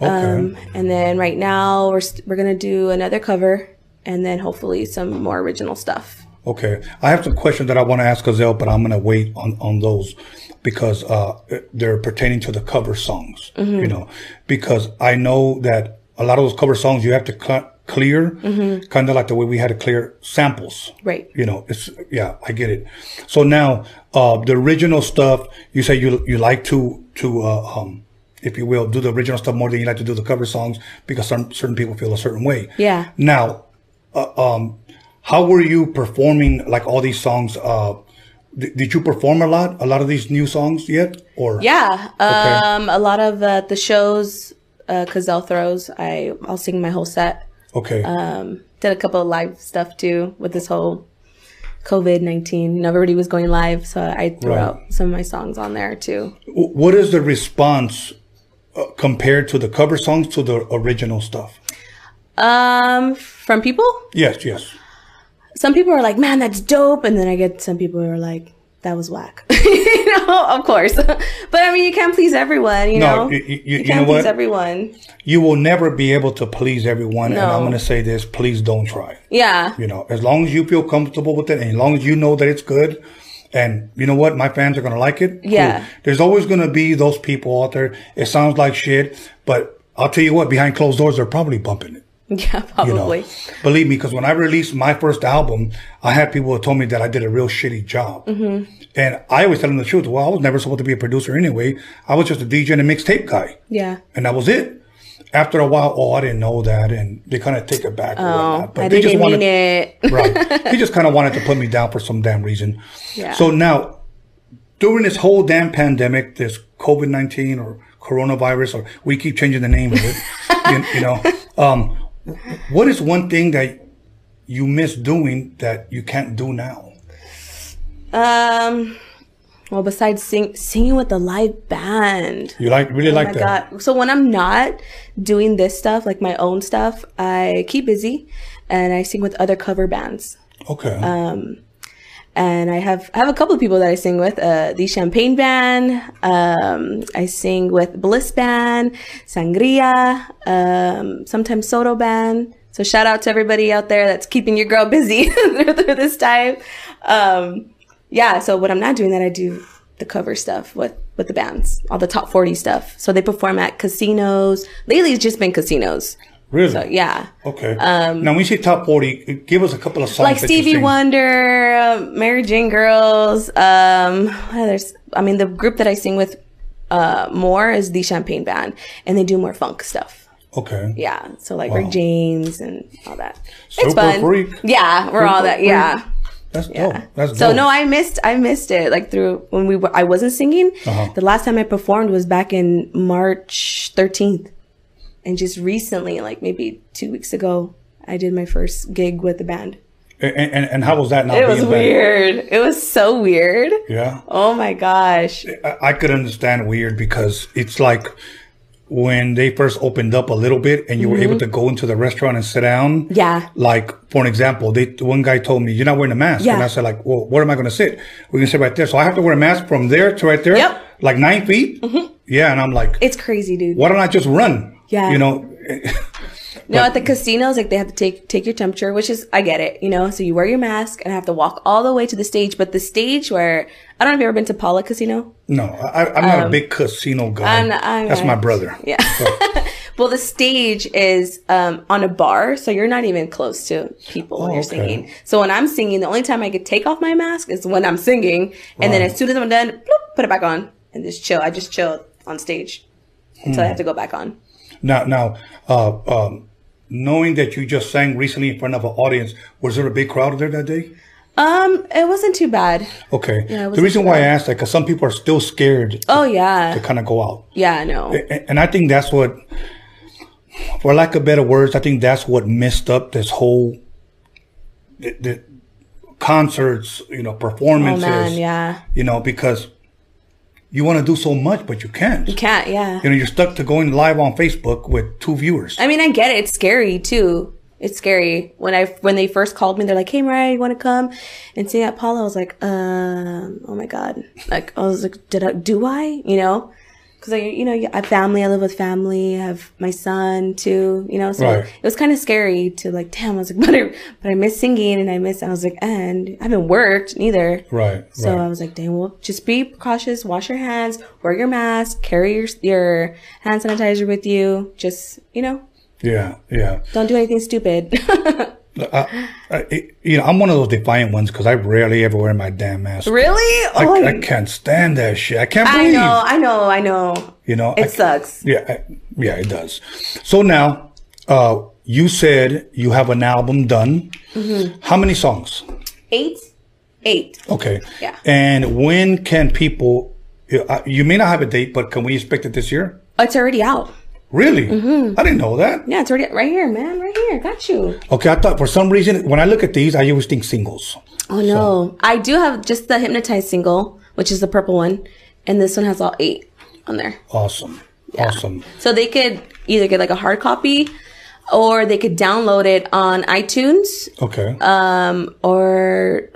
and then right now we're gonna do another cover, and then hopefully some more original stuff. Okay, I have some questions that I want to ask Gazelle, but I'm gonna wait on those because they're pertaining to the cover songs. Mm-hmm. You know, because I know that a lot of those cover songs you have to cut. Clear, kind of like the way we had to clear samples, right? You know, it's yeah, I get it. So now, the original stuff, you say you like to if you will, do the original stuff more than you like to do the cover songs because certain people feel a certain way. Yeah. Now, how were you performing like all these songs? Did you perform a lot of these new songs yet? Or yeah, a lot of the shows, Gazelle throws. I'll sing my whole set. Okay. Did a couple of live stuff too with this whole COVID-19. Everybody was going live, so I threw out some of my songs on there too. What is the response compared to the cover songs to the original stuff? From people? Yes. Some people are like, "Man, that's dope," and then I get some people who are like, "That was whack." You know, of course. But I mean, you can't please everyone, you know. You can't please everyone. You will never be able to please everyone. No. And I'm going to say this, please don't try. Yeah. You know, as long as you feel comfortable with it and as long as you know that it's good and you know what, my fans are going to like it. Yeah. Cool. There's always going to be those people out there. It sounds like shit, but I'll tell you what, behind closed doors, they're probably bumping it. Yeah, probably. You know, believe me, because when I released my first album, I had people who told me that I did a real shitty job. Mm-hmm. And I always tell them the truth. Well, I was never supposed to be a producer anyway. I was just a DJ and a mixtape guy. Yeah. And that was it. After a while, oh, I didn't know that. And they kind of take it back. Oh, but they didn't mean it. Right. They just kind of wanted to put me down for some damn reason. Yeah. So now, during this whole damn pandemic, this COVID-19 or coronavirus, or we keep changing the name of it, you know, what is one thing that you miss doing that you can't do now? Well, besides singing with the live band. You really like that. Oh my God. So when I'm not doing this stuff, like my own stuff, I keep busy and I sing with other cover bands. Okay. And I have a couple of people that I sing with, the Champagne Band, I sing with Bliss Band, Sangria, sometimes Soto Band. So shout out to everybody out there that's keeping your girl busy through this time. Yeah, so when I'm not doing that, I do the cover stuff with the bands, all the top 40 stuff. So they perform at casinos. Lately, it's just been casinos. Really? So, yeah. Okay. Now, when you say top 40, give us a couple of songs. Like Stevie Wonder, Mary Jane Girls. The group that I sing with more is the Champagne Band, and they do more funk stuff. Okay. Yeah. So like Rick James and all that. Super it's fun. Freak. Yeah, we're Super all that. Freak. Yeah. That's dope. That's dope. So no, I missed it. Like through when I wasn't singing. Uh-huh. The last time I performed was back in March 13th. And just recently, like maybe 2 weeks ago, I did my first gig with the band. And how was that? Not it was being weird. Bad? It was so weird. Yeah. Oh my gosh. I could understand weird because it's like when they first opened up a little bit and you were able to go into the restaurant and sit down. Yeah. Like for an example, one guy told me, "You're not wearing a mask." Yeah. And I said, like, "Well, where am I going to sit? We're going to sit right there." So I have to wear a mask from there to right there. Yep. Like 9 feet. Mm-hmm. Yeah. And I'm like, it's crazy, dude. Why don't I just run? Yeah. You know. No, at the casinos, like they have to take your temperature, which is, I get it, you know, so you wear your mask and have to walk all the way to the stage. But the stage where, I don't know if you've ever been to Paula Casino. No, I'm not a big casino guy. That's my brother. Yeah. So. Well, the stage is on a bar, so you're not even close to people when you're singing. So when I'm singing, the only time I could take off my mask is when I'm singing. And then as soon as I'm done, bloop, put it back on and just chill. I just chill on stage until I have to go back on. Now, knowing that you just sang recently in front of an audience, was there a big crowd there that day? It wasn't too bad. Okay. Yeah, the reason why I asked that, because some people are still scared. Oh, yeah. To kind of go out. Yeah, I know. And I think that's what, for lack of better words, I think that's what messed up this whole concerts, performances. Oh, man, yeah. Because you want to do so much, but you can't. You can't, yeah. You're stuck to going live on Facebook with 2 viewers. I mean, I get it. It's scary, too. It's scary. When they first called me, they're like, hey, Mariah, you want to come and sing at Paula? I was like, oh, my God. Like, I was like, do I? Because, I have family. I live with family. I have my son, too. So right. It was kind of scary to, like, damn. I was like, but I miss singing, and I was like, and I haven't worked, neither. Right. So right. I was like, damn, well, just be cautious. Wash your hands. Wear your mask. Carry your hand sanitizer with you. Just, Yeah, yeah. Don't do anything stupid. I'm one of those defiant ones because I rarely ever wear my damn mask. Really? Oh, I can't stand that shit. I can't breathe. I know. It sucks. Yeah, it does. So now, you said you have an album done. Mm-hmm. How many songs? 8. Okay. Yeah. And when can people? You may not have a date, but can we expect it this year? It's already out. Really? Mm-hmm. I didn't know that. Yeah, it's already right here, man. Right here. Got you. Okay, I thought for some reason, when I look at these, I always think singles. Oh, no. So. I do have just the Hypnotized single, which is the purple one. And this one has all 8 on there. Awesome. Yeah. Awesome. So they could either get like a hard copy or they could download it on iTunes. Okay. Or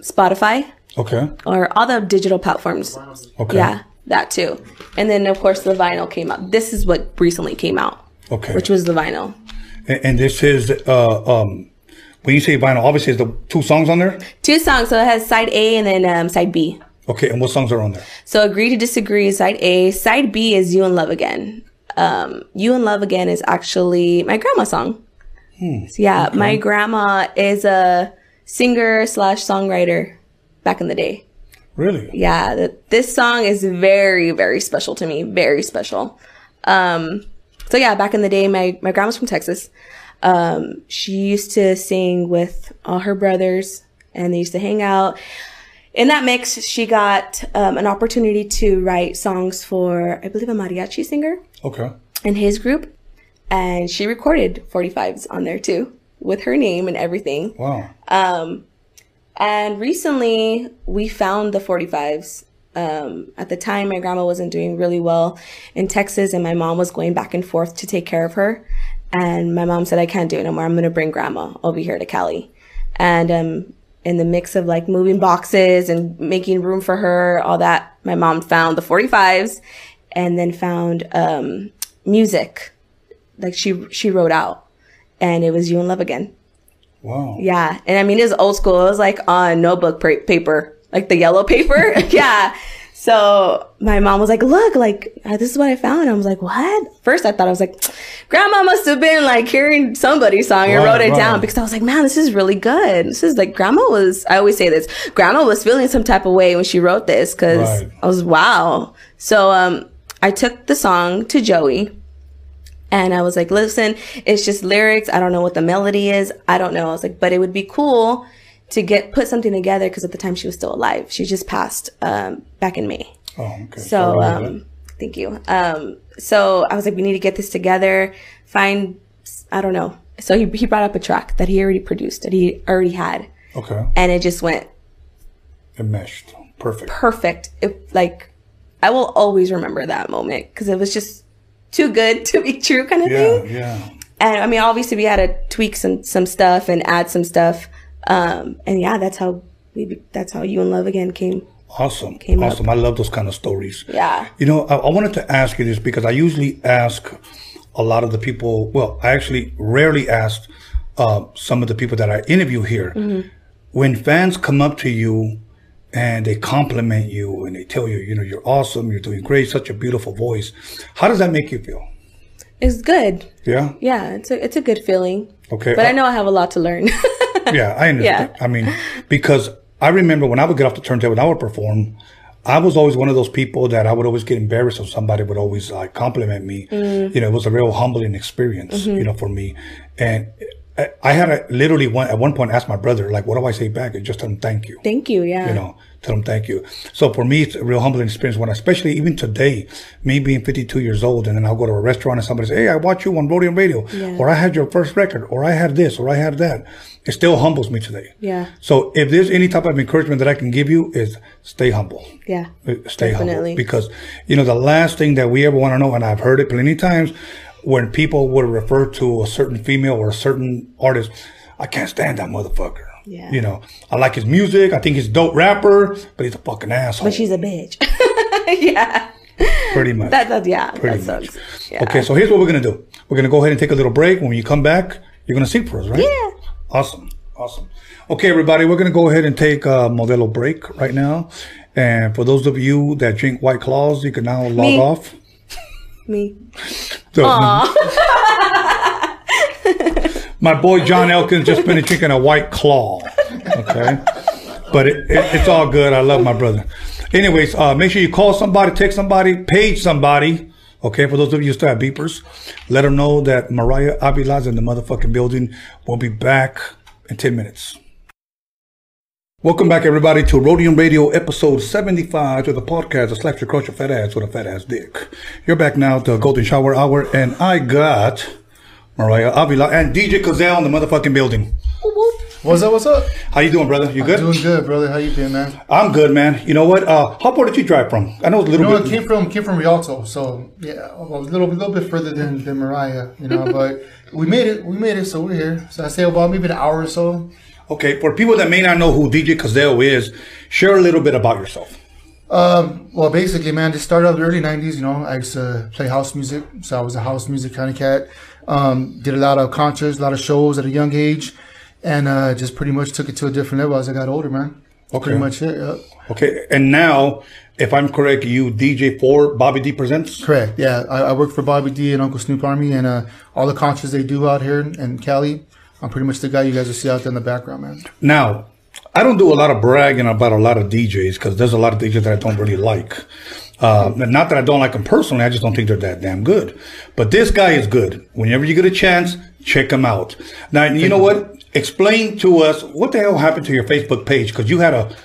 Spotify. Okay. Or all the digital platforms. Okay. Yeah. That too. And then, of course, the vinyl came out. This is what recently came out. Okay. Which was the vinyl. And this is, when you say vinyl, obviously, is the 2 songs on there? 2 songs. So it has side A and then side B. Okay. And what songs are on there? So Agree to Disagree is side A. Side B is You in Love Again. You in Love Again is actually my grandma's song. Hmm. So yeah. Okay. My grandma is a singer/songwriter back in the day. Really? Yeah. This song is very, very special to me. Very special. So yeah, back in the day, my grandma's from Texas. She used to sing with all her brothers and they used to hang out. In that mix, she got an opportunity to write songs for, I believe, a mariachi singer. Okay. And his group. And she recorded 45s on there too, with her name and everything. Wow. And recently, we found the 45s. At the time, my grandma wasn't doing really well in Texas, and my mom was going back and forth to take care of her. And my mom said, I can't do it no more. I'm going to bring grandma over here to Cali. And in the mix of like moving boxes and making room for her, all that, my mom found the 45s and then found music. Like she wrote out, and it was You in Love Again. Wow. Yeah. And I mean, it was old school. It was like on notebook paper, like the yellow paper. Yeah. So my mom was like, look, like, this is what I found. I was like, what? First, I thought, I was like, grandma must have been like hearing somebody's song and wrote it down, because I was like, man, this is really good. This is like, I always say this, grandma was feeling some type of way when she wrote this, because I was, wow. So I took the song to Joey. And I was like, listen, it's just lyrics. I don't know what the melody is. I don't know. I was like, but it would be cool to put something together, because at the time she was still alive. She just passed back in May. Oh, okay. So thank you. So I was like, we need to get this together. Find, I don't know. So he brought up a track that he already produced, that he already had. Okay. And it just went. It meshed. Perfect. Perfect. I will always remember that moment, because it was just too good to be true kind of thing. Yeah. And I mean, obviously we had to tweak some stuff and add some stuff. And yeah, that's how You in Love Again came. Awesome. Awesome. Up. I love those kind of stories. Yeah. I wanted to ask you this, because I usually ask a lot of the people, well, I actually rarely ask some of the people that I interview here. Mm-hmm. When fans come up to you and they compliment you and they tell you, you're awesome, you're doing great, such a beautiful voice, how does that make you feel? It's good. Yeah? Yeah, it's a good feeling. Okay. But I know I have a lot to learn. Yeah, I understand. Yeah. I mean, because I remember when I would get off the turntable and I would perform, I was always one of those people that I would always get embarrassed if somebody would always compliment me. Mm. It was a real humbling experience, for me. And I had to literally at one point ask my brother, like, what do I say back? And just tell him thank you. Thank you, yeah. You know, tell him thank you. So for me, it's a real humbling experience when, especially even today, me being 52 years old, and then I'll go to a restaurant and somebody says, hey, I watch you on Rhodium Radio, yeah. or I had your first record, or I had this, or I had that. It still humbles me today. Yeah. So if there's any type of encouragement that I can give you is stay humble. Yeah. Stay definitely. Humble. Because, you know, the last thing that we ever want to know, and I've heard it plenty of times, when people would refer to a certain female or a certain artist, I can't stand that motherfucker. Yeah. You know, I like his music. I think he's a dope rapper, but he's a fucking asshole. But she's a bitch. Yeah. Pretty much. That sucks. Yeah. Okay, so here's what we're going to do. We're going to go ahead and take a little break. When you come back, you're going to sing for us, right? Yeah. Awesome. Awesome. Okay, everybody, we're going to go ahead and take a Modelo break right now. And for those of you that drink White Claws, you can now log off. Me. So, my boy John Elkins just finished drinking a White Claw. Okay. But it's all good. I love my brother. Anyways, make sure you call somebody, text somebody, page somebody. Okay. For those of you who still have beepers, let them know that Mariah Avila's in the motherfucking building. We'll be back in 10 minutes. Welcome back, everybody, to Rhodium Radio, episode 75 of the podcast that slaps your crush your fat ass with a fat ass dick. You're back now to Golden Shower Hour, and I got Mariah Avila and DJ Cazell in the motherfucking building. What's up? What's up? How you doing, brother? You good? I'm doing good, brother. How you doing, man? I'm good, man. You know what? How far did you drive from? I know it's a little bit. Came from Rialto, so yeah, I was a little bit further than Mariah, you know. But we made it, so we're here. So I say about maybe an hour or so. Okay, for people that may not know who DJ Cazell is, share a little bit about yourself. Well, basically, man, to start out the early 90s, you know, I used to play house music. So I was a house music kind of cat. Did a lot of concerts, a lot of shows at a young age, and just pretty much took it to a different level as I got older, man. Okay. Pretty much it, yeah. Okay, and now, if I'm correct, you DJ for Bobby D Presents? Correct, yeah. I work for Bobby D and Uncle Snoop Army and all the concerts they do out here in Cali. I'm pretty much the guy you guys will see out there in the background, man. Now, I don't do a lot of bragging about a lot of DJs because there's a lot of DJs that I don't really like. Not that I don't like them personally. I just don't think they're that damn good. But this guy is good. Whenever you get a chance, check him out. Now, you know what? Explain to us what the hell happened to your Facebook page because you had a...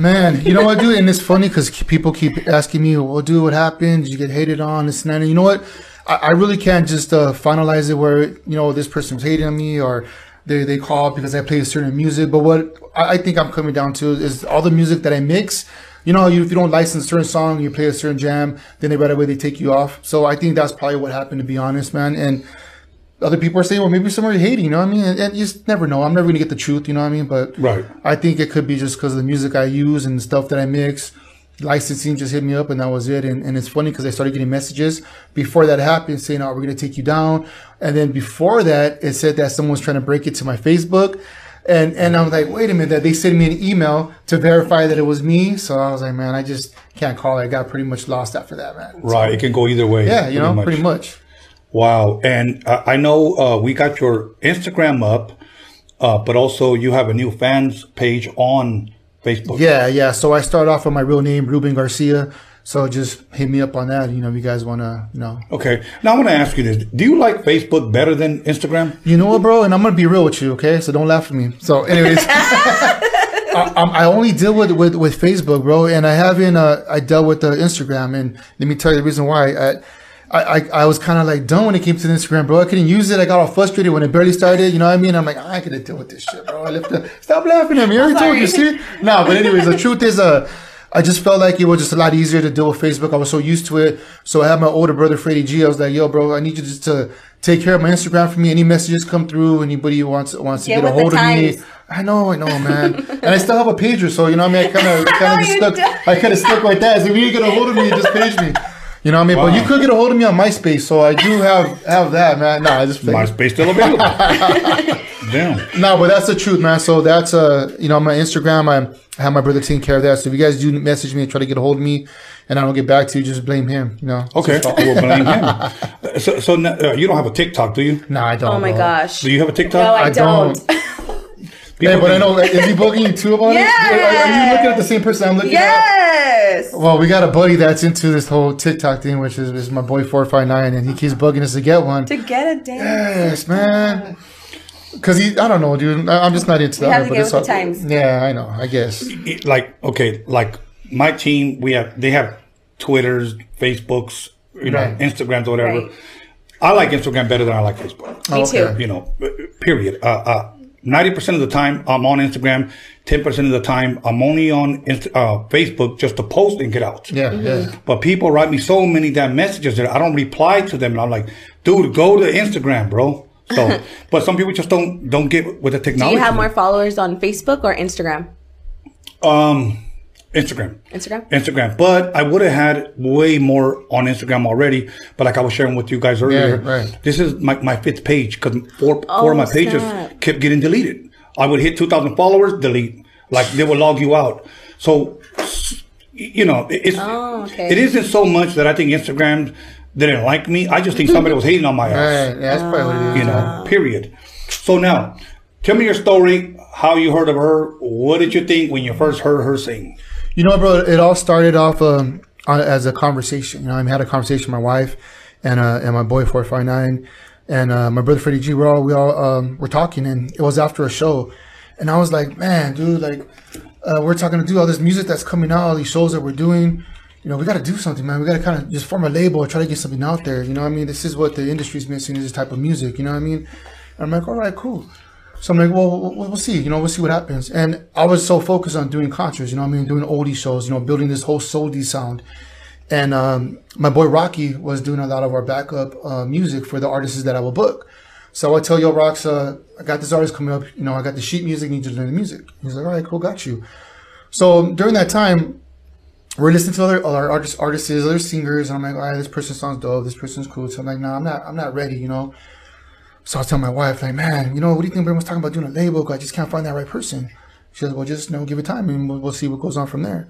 Man, you know what, dude? And it's funny because people keep asking me, well, dude, what happened? Did you get hated on? This and that. And you know what? I really can't just finalize it where, you know, this person's hating on me or they call because I play a certain music. But what I think I'm coming down to is all the music that I mix. You know, if you don't license a certain song, you play a certain jam, then they right away they take you off. So I think that's probably what happened, to be honest, man. And other people are saying, well, maybe somebody's hating, you know what I mean? And you just never know. I'm never going to get the truth, you know what I mean? But right. I think it could be just because of the music I use and the stuff that I mix. Licensing just hit me up and that was it. And it's funny because I started getting messages before that happened saying, oh, we're going to take you down. And then before that, it said that someone's trying to break it to my Facebook. And I was like, wait a minute, they sent me an email to verify that it was me. So I was like, man, I just can't call it. I got pretty much lost after that, man. Right. So, it can go either way. Yeah, you know, pretty much. Wow. And I know we got your Instagram up, but also you have a new fans page on Facebook. Yeah. So I start off with my real name, Ruben Garcia. So just hit me up on that. You know, if you guys want to, you know. Okay. Now I want to ask you this. Do you like Facebook better than Instagram? You know what, bro? And I'm going to be real with you, okay? So don't laugh at me. So anyways, I only deal with Facebook, bro. And I haven't, I dealt with Instagram. And let me tell you the reason why. I was kind of like done when it came to Instagram, bro. I couldn't use it. I got all frustrated when it barely started. You know what I mean? I'm like, I couldn't deal with this shit, bro. Stop laughing at me. Every time you see it. No, but anyways, the truth is, I just felt like it was just a lot easier to deal with Facebook. I was so used to it. So I had my older brother, Freddie G. I was like, yo, bro, I need you just to take care of my Instagram for me. Any messages come through, anybody who wants to get a hold of me. I know, man. And I still have a pager. So, you know what I mean? I kind of just stuck. I kind of stuck like that. So if you get a hold of me, just page me. You know what I mean? Wow. But you could get a hold of me on MySpace, so I do have that, man. No, I just figured. MySpace still available. Damn. No, but that's the truth, man. So that's, you know, my Instagram, I have my brother taking care of that. So if you guys do message me and try to get a hold of me and I don't get back to you, just blame him, you know? Okay. We'll blame him. So you don't have a TikTok, do you? No, I don't. Oh, my gosh. Do you have a TikTok? No, I don't. Hey, but I know, is he bugging you too about it? Are you looking at the same person I'm looking at? Yes. Well, we got a buddy that's into this whole TikTok thing, which is my boy 459, and he keeps bugging us to get one. To get a dance. Yes, man. Because I don't know, dude. I'm just not into that. You have to get with the times. Yeah, I know. I guess. Like my team, they have Twitters, Facebooks, Instagrams, or whatever. Right. I like Instagram better than I like Facebook. Me too. You know, period. 90% of the time I'm on Instagram. 10% of the time I'm only on Facebook just to post and get out. Yeah, yeah. But people write me so many damn messages that I don't reply to them, and I'm like, dude, go to Instagram, bro. So, but some people just don't get with the technology. Do you have more followers on Facebook or Instagram? Instagram. But I would have had way more on Instagram already. But like I was sharing with you guys earlier, this is my fifth page because four of my pages kept getting deleted. I would hit 2,000 followers, delete. Like they would log you out. So, you know, it isn't so much that I think Instagram didn't like me. I just think somebody was hating on my ass. Right. Yeah, that's probably it is. You know, period. So now, tell me your story, how you heard of her. What did you think when you first heard her sing? You know, bro, it all started off as a conversation. You know, I had a conversation with my wife and my boy 459 and my brother Freddie G. We all were talking, and it was after a show, and I was like, man, dude, like we're talking to do all this music that's coming out, all these shows that we're doing. You know, we got to do something, man. We got to kind of just form a label and try to get something out there. You know what I mean? This is what the industry's missing, is this type of music. You know what I mean? And I'm like, all right, cool. So I'm like, well, we'll see. You know, we'll see what happens. And I was so focused on doing concerts, you know what I mean? Doing oldie shows, you know, building this whole soul-y sound. And my boy Rocky was doing a lot of our backup music for the artists that I will book. So I tell Yo Rox, I got this artist coming up. You know, I got the sheet music. Need you to learn the music. He's like, all right, cool, got you. So during that time, we're listening to other artists, other singers, and I'm like, all right, this person sounds dope, this person's cool. So I'm like, nah, I'm not ready, you know. So I was telling my wife, like, man, you know, what do you think everyone's talking about doing a label? I just can't find that right person. She goes, well, just, you know, give it time, and we'll see what goes on from there.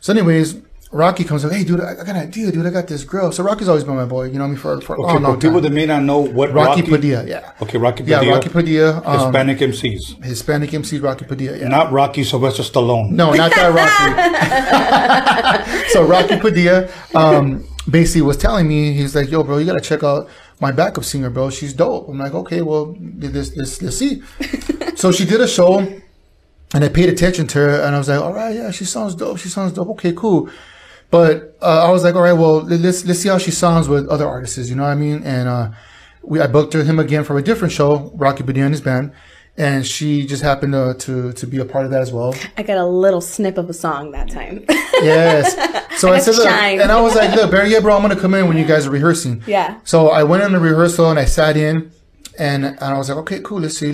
So anyways, Rocky comes up, hey, dude, I got an idea, dude, I got this girl. So Rocky's always been my boy, you know what I mean, for a long time. People that may not know what Rocky Padilla, yeah. Okay, Rocky Padilla. Yeah, Rocky Padilla. Hispanic MCs. Hispanic MCs, Rocky Padilla, yeah. Not Rocky Sylvester Stallone. No, not that Rocky. So Rocky Padilla basically was telling me, he's like, yo, bro, you got to check out my backup singer, bro. She's dope. I'm like, okay, well, let's see. So she did a show, and I paid attention to her, and I was like, all right, yeah, she sounds dope. Okay, cool. But I was like, all right, well, let's see how she sounds with other artists, you know what I mean? And I booked him again for a different show, Rocky Padilla and his band, and she just happened to be a part of that as well. I got a little snip of a song that time. Yes. So I said, look, and I was like, look, Barry, yeah, bro, I'm going to come in when you guys are rehearsing. Yeah. So I went in the rehearsal, and I sat in, and I was like, okay, cool, let's see.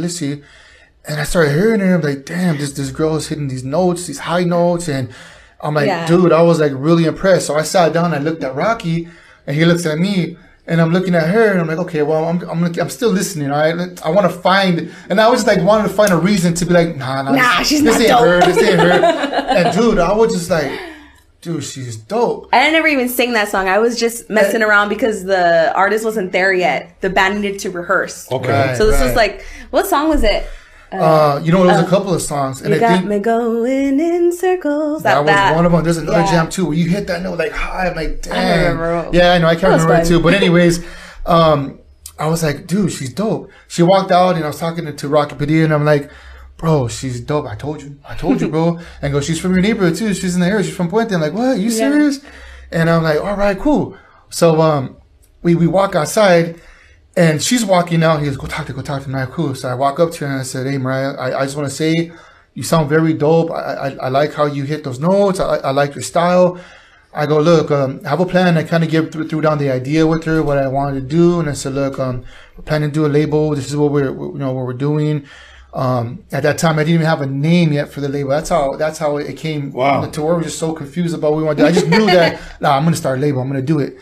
And I started hearing her, and I'm like, damn, this girl is hitting these notes, these high notes, and I'm like, yeah. Dude, I was like really impressed. So I sat down, I looked at Rocky, and he looks at me, and I'm looking at her, and I'm like, okay, well, I'm still listening, all right? I want to find, and I was just like wanted to find a reason to be like, nah, she's not dope. This ain't her. And dude, I was just like, dude, she's dope. I never even sang that song. I was just messing around because the artist wasn't there yet. The band needed to rehearse. Okay. Right, so this was like, what song was it? You know, there was a couple of songs, and I think me going in circles. That was one of them. There's another jam too where you hit that note like high. I'm like, damn. I know, I can't remember it too. But anyways, I was like, dude, she's dope. She walked out, and I was talking to Rocky Padilla, and I'm like, bro, she's dope. I told you, bro. And go, she's from your neighborhood too. She's in the area. She's from Puente. I'm like, what? Are you serious? And I'm like, all right, cool. So we walk outside. And she's walking out. He goes, go talk to Mariah. Cool. So I walk up to her, and I said, hey, Mariah, I just want to say you sound very dope. I like how you hit those notes. I like your style. I go, look, I have a plan. I kind of threw down the idea with her, what I wanted to do. And I said, look, we're planning to do a label. This is what we're doing. At that time, I didn't even have a name yet for the label. That's how it came to where we were just so confused about what we wanted to do. I just knew that, I'm going to start a label. I'm going to do it.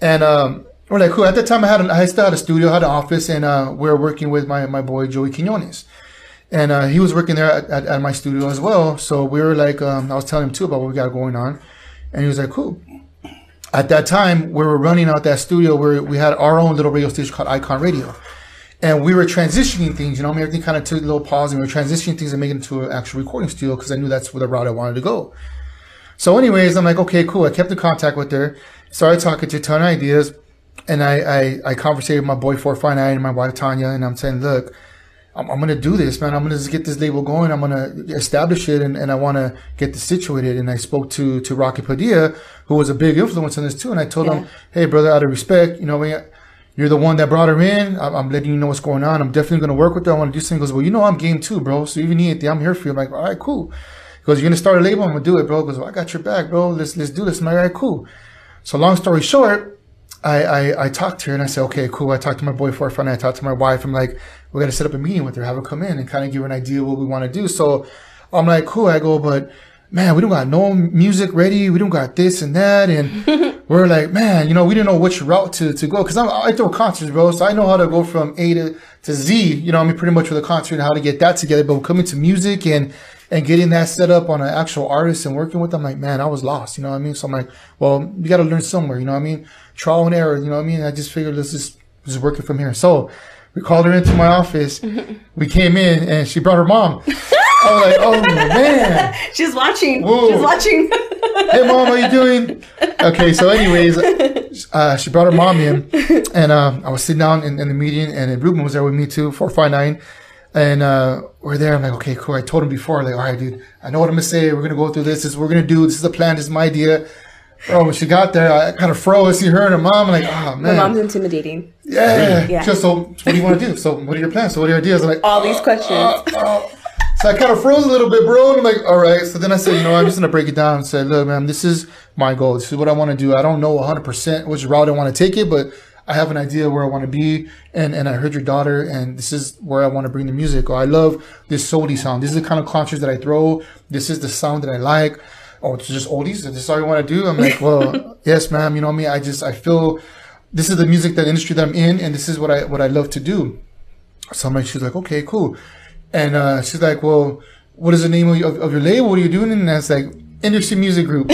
And, we're like, cool. At that time, I still had a studio, had an office, and we were working with my boy Joey Quinones, and he was working there at my studio as well. So we were like, I was telling him too about what we got going on, and he was like, cool. At that time, we were running out that studio where we had our own little radio station called Icon Radio, and we were transitioning things. You know, I mean, everything kind of took a little pause, and we were transitioning things and making it to an actual recording studio because I knew that's the route I wanted to go. So, anyways, I'm like, okay, cool. I kept in contact with her, started talking to a ton of ideas. And I conversated with my boy 459 and my wife Tanya, and I'm saying, look, I'm going to do this, man. I'm going to just get this label going. I'm going to establish it, and I want to get this situated. And I spoke to Rocky Padilla, who was a big influence on this too. And I told him, hey, brother, out of respect, you know, you're the one that brought her in. I'm letting you know what's going on. I'm definitely going to work with her. I want to do singles. Well, you know, I'm game too, bro. So even anything, I'm here for you. I'm like, all right, cool. He goes, you're going to start a label? I'm going to do it, bro. He goes, well, I got your back, bro. Let's do this. I'm like, all right, cool. So long story short, I talked to her and I said, okay, cool. I talked to my boyfriend. I talked to my wife. I'm like, we got to set up a meeting with her, have her come in and kind of give her an idea of what we want to do. So I'm like, cool. I go, but man, we don't got no music ready. We don't got this and that. And we're like, man, you know, we didn't know which route to go. Cause I throw concerts, bro. So I know how to go from A to Z, you know, I mean, pretty much with a concert and how to get that together. But coming to music and getting that set up on an actual artist and working with them, like, man, I was lost, you know what I mean? So I'm like, well, you got to learn somewhere, you know what I mean? Trial and error, you know what I mean? I just figured let's just work it from here. So we called her into my office. We came in and she brought her mom. I was like, oh man. She's watching. Whoa. She's watching. Hey mom, how you doing? Okay, so anyways, she brought her mom in and I was sitting down in the meeting and Ruben was there with me too, 459. And we're there. I'm like, okay, cool. I told him before, like, all right, dude, I know what I'm going to say. We're going to go through this. This is what we're going to do. This is the plan. This is my idea. Bro, when she got there, I kind of froze. I see her and her mom. I'm like, oh, man. My mom's intimidating. Yeah. Just, so what do you want to do? So what are your plans? So what are your ideas? I'm like, all these questions. So I kind of froze a little bit, bro. And I'm like, all right. So then I said, you know, I'm just going to break it down and say, look, man, this is my goal. This is what I want to do. I don't know 100% which route I want to take it, but I have an idea where I want to be, and I heard your daughter, and this is where I want to bring the music. Or I love this soul-y sound. This is the kind of concerts that I throw. This is the sound that I like. Oh, it's just oldies. This is all you want to do. I'm like, well, yes, ma'am. You know me. I feel this is the music, that industry that I'm in, and this is what I love to do. So I'm like, she's like, okay, cool, and she's like, well, what is the name of your label? What are you doing? And I was like, Industry Music Group.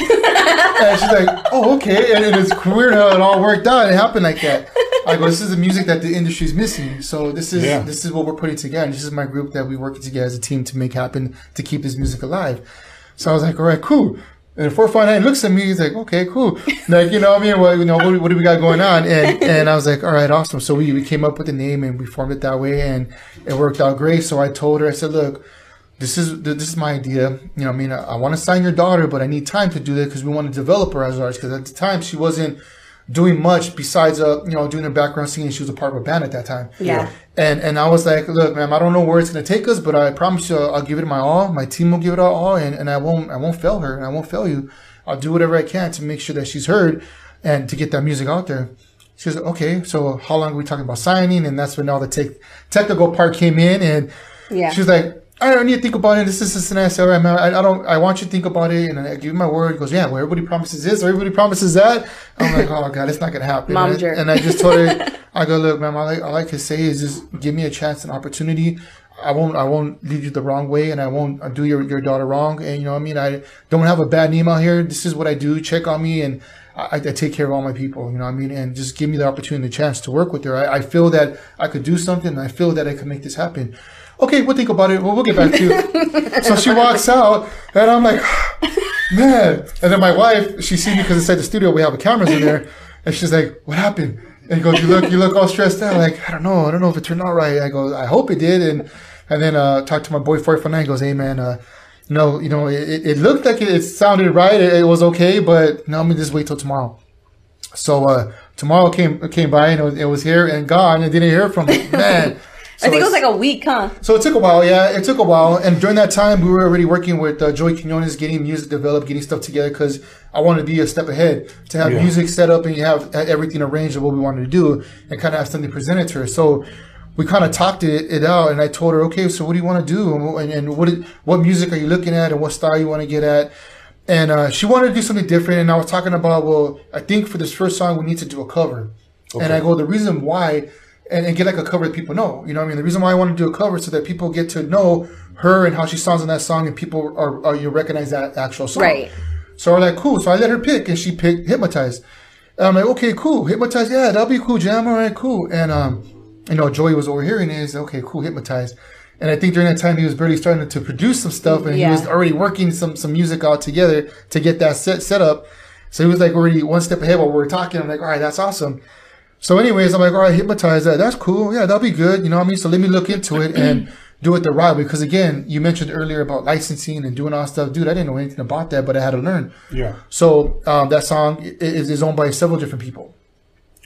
And she's like, oh, okay. And it's weird how it all worked out. It happened like that. I go, this is the music that the industry's missing. So this is what we're putting together. This is my group that we work together as a team to make happen, to keep this music alive. So I was like, all right, cool. And 459 looks at me. He's like, okay, cool. Like, you know what I mean? Well, you know, what do we got going on? And I was like, all right, awesome. So we came up with the name and we formed it that way. And it worked out great. So I told her, I said, look, This is my idea. You know what I mean? I want to sign your daughter, but I need time to do that because we want to develop her as an artist. Because at the time, she wasn't doing much besides, doing her background singing. She was a part of a band at that time. Yeah. And I was like, look, ma'am, I don't know where it's going to take us, but I promise you I'll give it my all. My team will give it all, and I won't fail her, and I won't fail you. I'll do whatever I can to make sure that she's heard and to get that music out there. She goes, okay, so how long are we talking about signing? And that's when all the technical part came in, and she was like, I don't need to think about it. This and that. I said, all right, man, I want you to think about it. And I give you my word. He goes, yeah, well, everybody promises this or everybody promises that. I'm like, oh, God, it's not going to happen. Mom jerk. And I just told her, I go, look, man, all I like to say is just give me a chance, an opportunity. I won't lead you the wrong way, and I won't do your daughter wrong. And you know what I mean? I don't have a bad name out here. This is what I do. Check on me. And I take care of all my people, you know what I mean? And just give me the opportunity, the chance to work with her. I feel that I could do something. And I feel that I could make this happen. Okay, we'll think about it. We'll get back to you. So she walks out, and I'm like, man. And then my wife, she sees me because inside the studio we have the cameras in there, and she's like, what happened? And he goes, you look all stressed out. I'm like, I don't know if it turned out right. I go, I hope it did. And then talked to my boyfriend for night. Goes, hey man, no, you know, it looked like it sounded right. It was okay, but now I'm gonna just wait till tomorrow. So tomorrow came by, and it was here and gone. I didn't hear from it, man. So I think it was like a week, huh? So it took a while, yeah. It took a while. And during that time, we were already working with Joey Quinones, getting music developed, getting stuff together, because I wanted to be a step ahead, to have music set up and have everything arranged of what we wanted to do and kind of have something presented to her. So we kind of talked it out, and I told her, okay, so what do you want to do? And what music are you looking at, and what style you want to get at? And she wanted to do something different. And I was talking about, well, I think for this first song, we need to do a cover. Okay. And I go, the reason why... And get like a cover that people know. You know what I mean? The reason why I want to do a cover is so that people get to know her and how she sounds in that song, and people you recognize that actual song. Right. So we're like, cool. So I let her pick, and she picked Hypnotize. And I'm like, okay, cool. Hypnotize, yeah, that'll be cool, Jam. All right, cool. And, you know, Joey was overhearing it. He's like, okay, cool, Hypnotize. And I think during that time, he was barely starting to produce some stuff, and he was already working some music out together to get that set up. So he was like already one step ahead while we were talking. I'm like, all right, that's awesome. So anyways, I'm like, all right, hypnotize that. That's cool. Yeah, that'll be good. You know what I mean? So let me look into it and do it the right way. Because again, you mentioned earlier about licensing and doing all stuff. Dude, I didn't know anything about that, but I had to learn. Yeah. So that song is owned by several different people.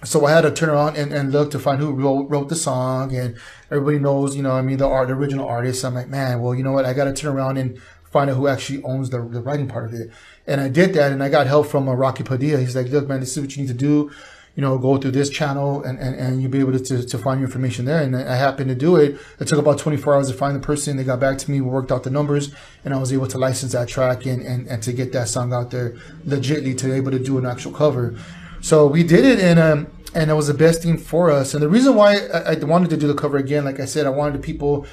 So I had to turn around and look to find who wrote the song. And everybody knows, you know what I mean, the original artist. I'm like, man, well, you know what? I got to turn around and find out who actually owns the writing part of it. And I did that, and I got help from Rocky Padilla. He's like, look, man, this is what you need to do. You know, go through this channel and you'll be able to find your information there. And I happened to do it. It took about 24 hours to find the person. They got back to me, worked out the numbers, and I was able to license that track and to get that song out there legitly to be able to do an actual cover. So we did it, and it was the best thing for us. And the reason why I wanted to do the cover again, like I said, I wanted people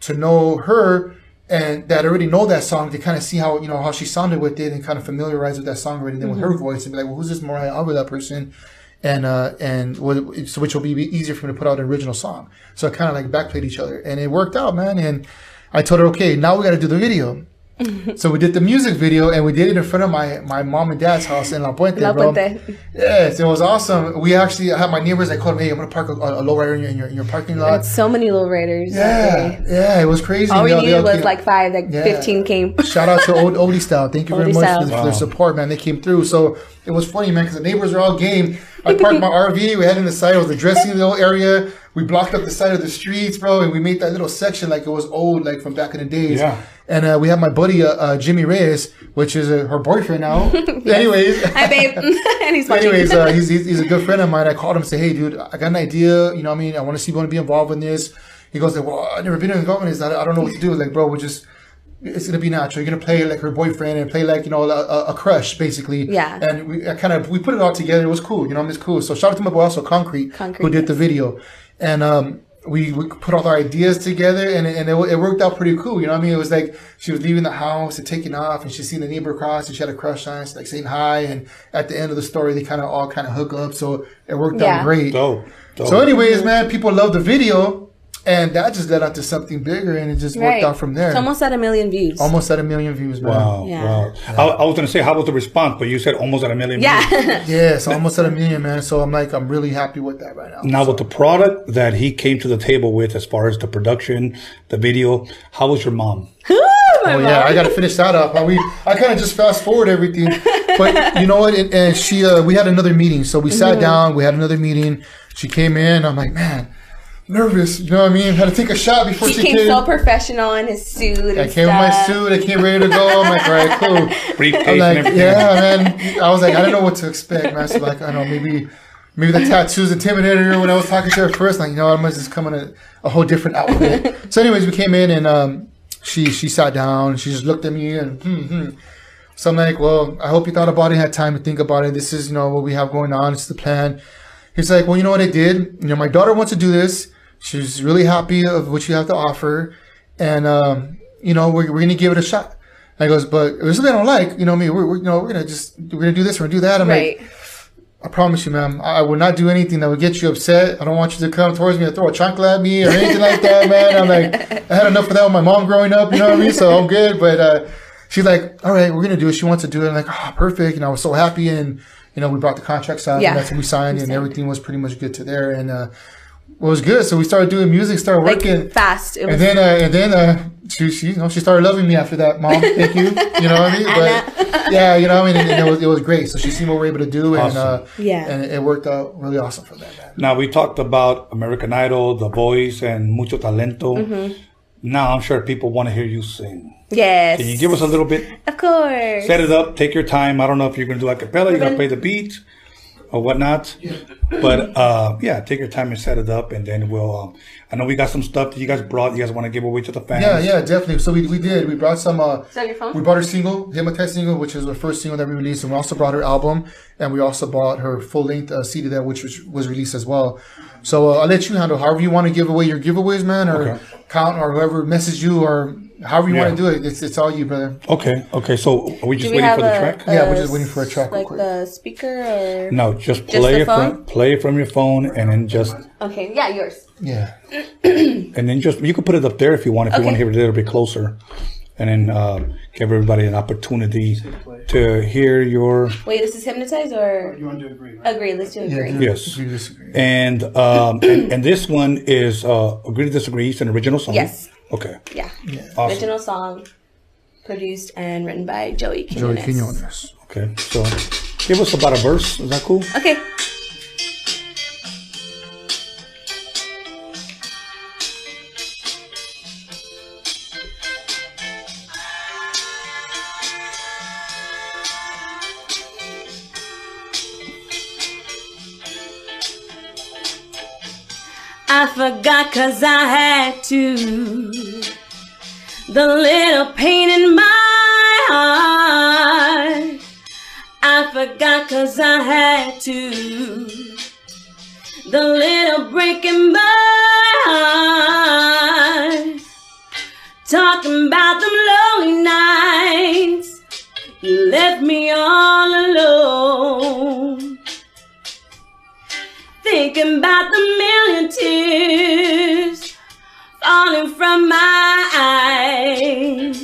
to know her and that already know that song to kind of see how, you know, how she sounded with it and kind of familiarize with that song already. And then with her voice and be like, well, who's this Mariah Avila person? And which will be easier for me to put out an original song. So I kind of like backplayed each other, and it worked out, man. And I told her, okay, now we got to do the video. So we did the music video, and we did it in front of my mom and dad's house in La Puente. La Puente. Yes, it was awesome. We actually, I had my neighbors that called me, hey, I'm gonna park a lowrider in your parking lot. That's so many lowriders. Yeah, yeah, it was crazy. All we needed was like 15 came. Shout out to Oldie Style. Thank you very much for their support, man. They came through. So it was funny, man, because the neighbors were all game. I parked my RV. We had in the side. It was a dressing little area. We blocked up the side of the streets, bro, and we made that little section like it was old, like from back in the days. Yeah. And we have my buddy Jimmy Reyes, which is her boyfriend now. Anyways, hi babe, and he's watching. Anyways, he's a good friend of mine. I called him, and said, hey, dude, I got an idea. You know what I mean? I want to see if you want to be involved in this. He goes, well, I've never been involved in this. I don't know what to do. Like, bro, we're just. It's gonna be natural. You're gonna play like her boyfriend and play like, you know, a crush basically. Yeah. And we put it all together. It was cool. You know, it's cool. So shout out to my boy also Concrete who did the video, and we put all our ideas together, and it worked out pretty cool. You know what I mean? It was like she was leaving the house and taking off, and she seen the neighbor across, and she had a crush on, like saying hi, and at the end of the story they all kind of hook up. So it worked out great. Dope. So anyways, man, people love the video. And that just led out to something bigger, and it just worked out from there. It's almost at 1 million views. Almost at 1 million views, man. Wow, yeah. Wow. Yeah. I was going to say, how about the response? But you said almost at 1 million views. Yeah. Yes, almost at 1 million, man. So I'm like, I'm really happy with that right now. Now, with the product that he came to the table with, as far as the production, the video, how was your mom? Yeah, I got to finish that up. I kind of just fast forward everything. But you know what? And she, we had another meeting. So we sat down. We had another meeting. She came in. I'm like, man. Nervous, you know what I mean? Had to take a shot before she came. He came so professional in his suit. I came with my suit. I came ready to go. I'm like, all right, cool. Briefcase. I'm like, yeah, man. I was like, I don't know what to expect, man. So like, I don't know, maybe the tattoos intimidated her when I was talking to her first. Like, you know, I must just come in a whole different outfit. So, anyways, we came in and she sat down. She just looked at me and. So I'm like, well, I hope you thought about it, had time to think about it. This is, you know, what we have going on. It's the plan. He's like, well, you know what I did? You know, my daughter wants to do this. She's really happy of what you have to offer. And, you know, we're going to give it a shot. And I goes, but there's something I don't like. You know what I mean? We're going to do this. We're going to do that. I'm like, I promise you, ma'am, I will not do anything that would get you upset. I don't want you to come towards me and throw a chancla at me or anything like that, man. I'm like, I had enough of that with my mom growing up. You know what I mean? So I'm good. But she's like, all right, we're going to do it. She wants to do it. I'm like, oh, perfect. And I was so happy. And, you know, we brought the contracts out. Yeah. And that's when we signed. And everything was pretty much good to there. And, it was good. So we started doing music, started working fast. She you know, she started loving me after that. Mom, thank you. You know what I mean? But yeah, you know what I mean. And it was great. So she seen what we were able to do, and and it worked out really awesome for that. Man. Now we talked about American Idol, The Voice, and Mucho Talento. Now I'm sure people want to hear you sing. Yes. Can you give us a little bit? Of course. Set it up. Take your time. I don't know if you're going to do a cappella. You're going to play the beat. Or whatnot, but yeah, take your time and set it up, and then we'll. I know we got some stuff that you guys brought. You guys want to give away to the fans? Yeah, yeah, definitely. So we did. We brought some. Is that your phone? We brought her single, Hypnotize single, which is the first single that we released, and we also brought her album, and we also bought her full length CD that which was released as well. So I'll let you handle however you want to give away your giveaways, man, or count, or whoever messaged you, or. However you want to do it, it's all you, brother. Okay. So are we just waiting for the track? Yeah, we're just waiting for a track. Like the speaker or no? Just play it from your phone, and then just yours. Yeah, and then just you can put it up there if you want to hear it a little bit closer. and then give everybody an opportunity to hear your... Wait, this is hypnotize or... You want to do agree, right? Agree, let's do agree. Yes. Agree, disagree. And, and this one is Agree to Disagree. It's an original song. Yes. Okay. Yeah. Awesome. Original song produced and written by Joey Quinones. Okay, so give us about a verse. Is that cool? Okay. I forgot 'cause I had to. The little pain in my heart. I forgot 'cause I had to. The little break in my heart. Talking about them lonely nights. You left me all alone. Thinking about the million tears falling from my eyes.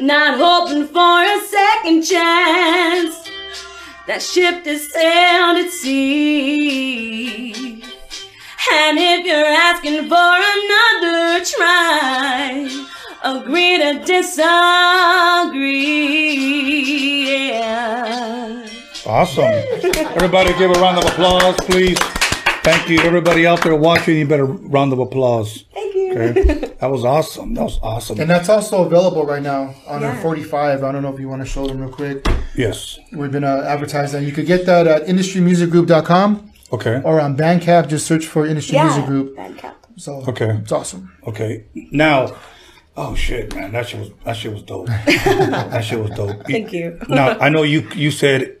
Not hoping for a second chance. That ship has sailed at sea. And if you're asking for another try, agree to disagree. Yeah. Awesome. Everybody give a round of applause, please. Thank you. Everybody out there watching, you better round of applause. Thank you. Okay? That was awesome. That was awesome. And that's also available right now on our 45. I don't know if you want to show them real quick. Yes. We've been advertising. You could get that at industrymusicgroup.com. Okay. Or on Bandcamp. Just search for Industry Music Group. Bandcamp. So, okay. It's awesome. Okay. Now... Oh shit, man! That shit was dope. That shit was dope. Thank you. Now I know you said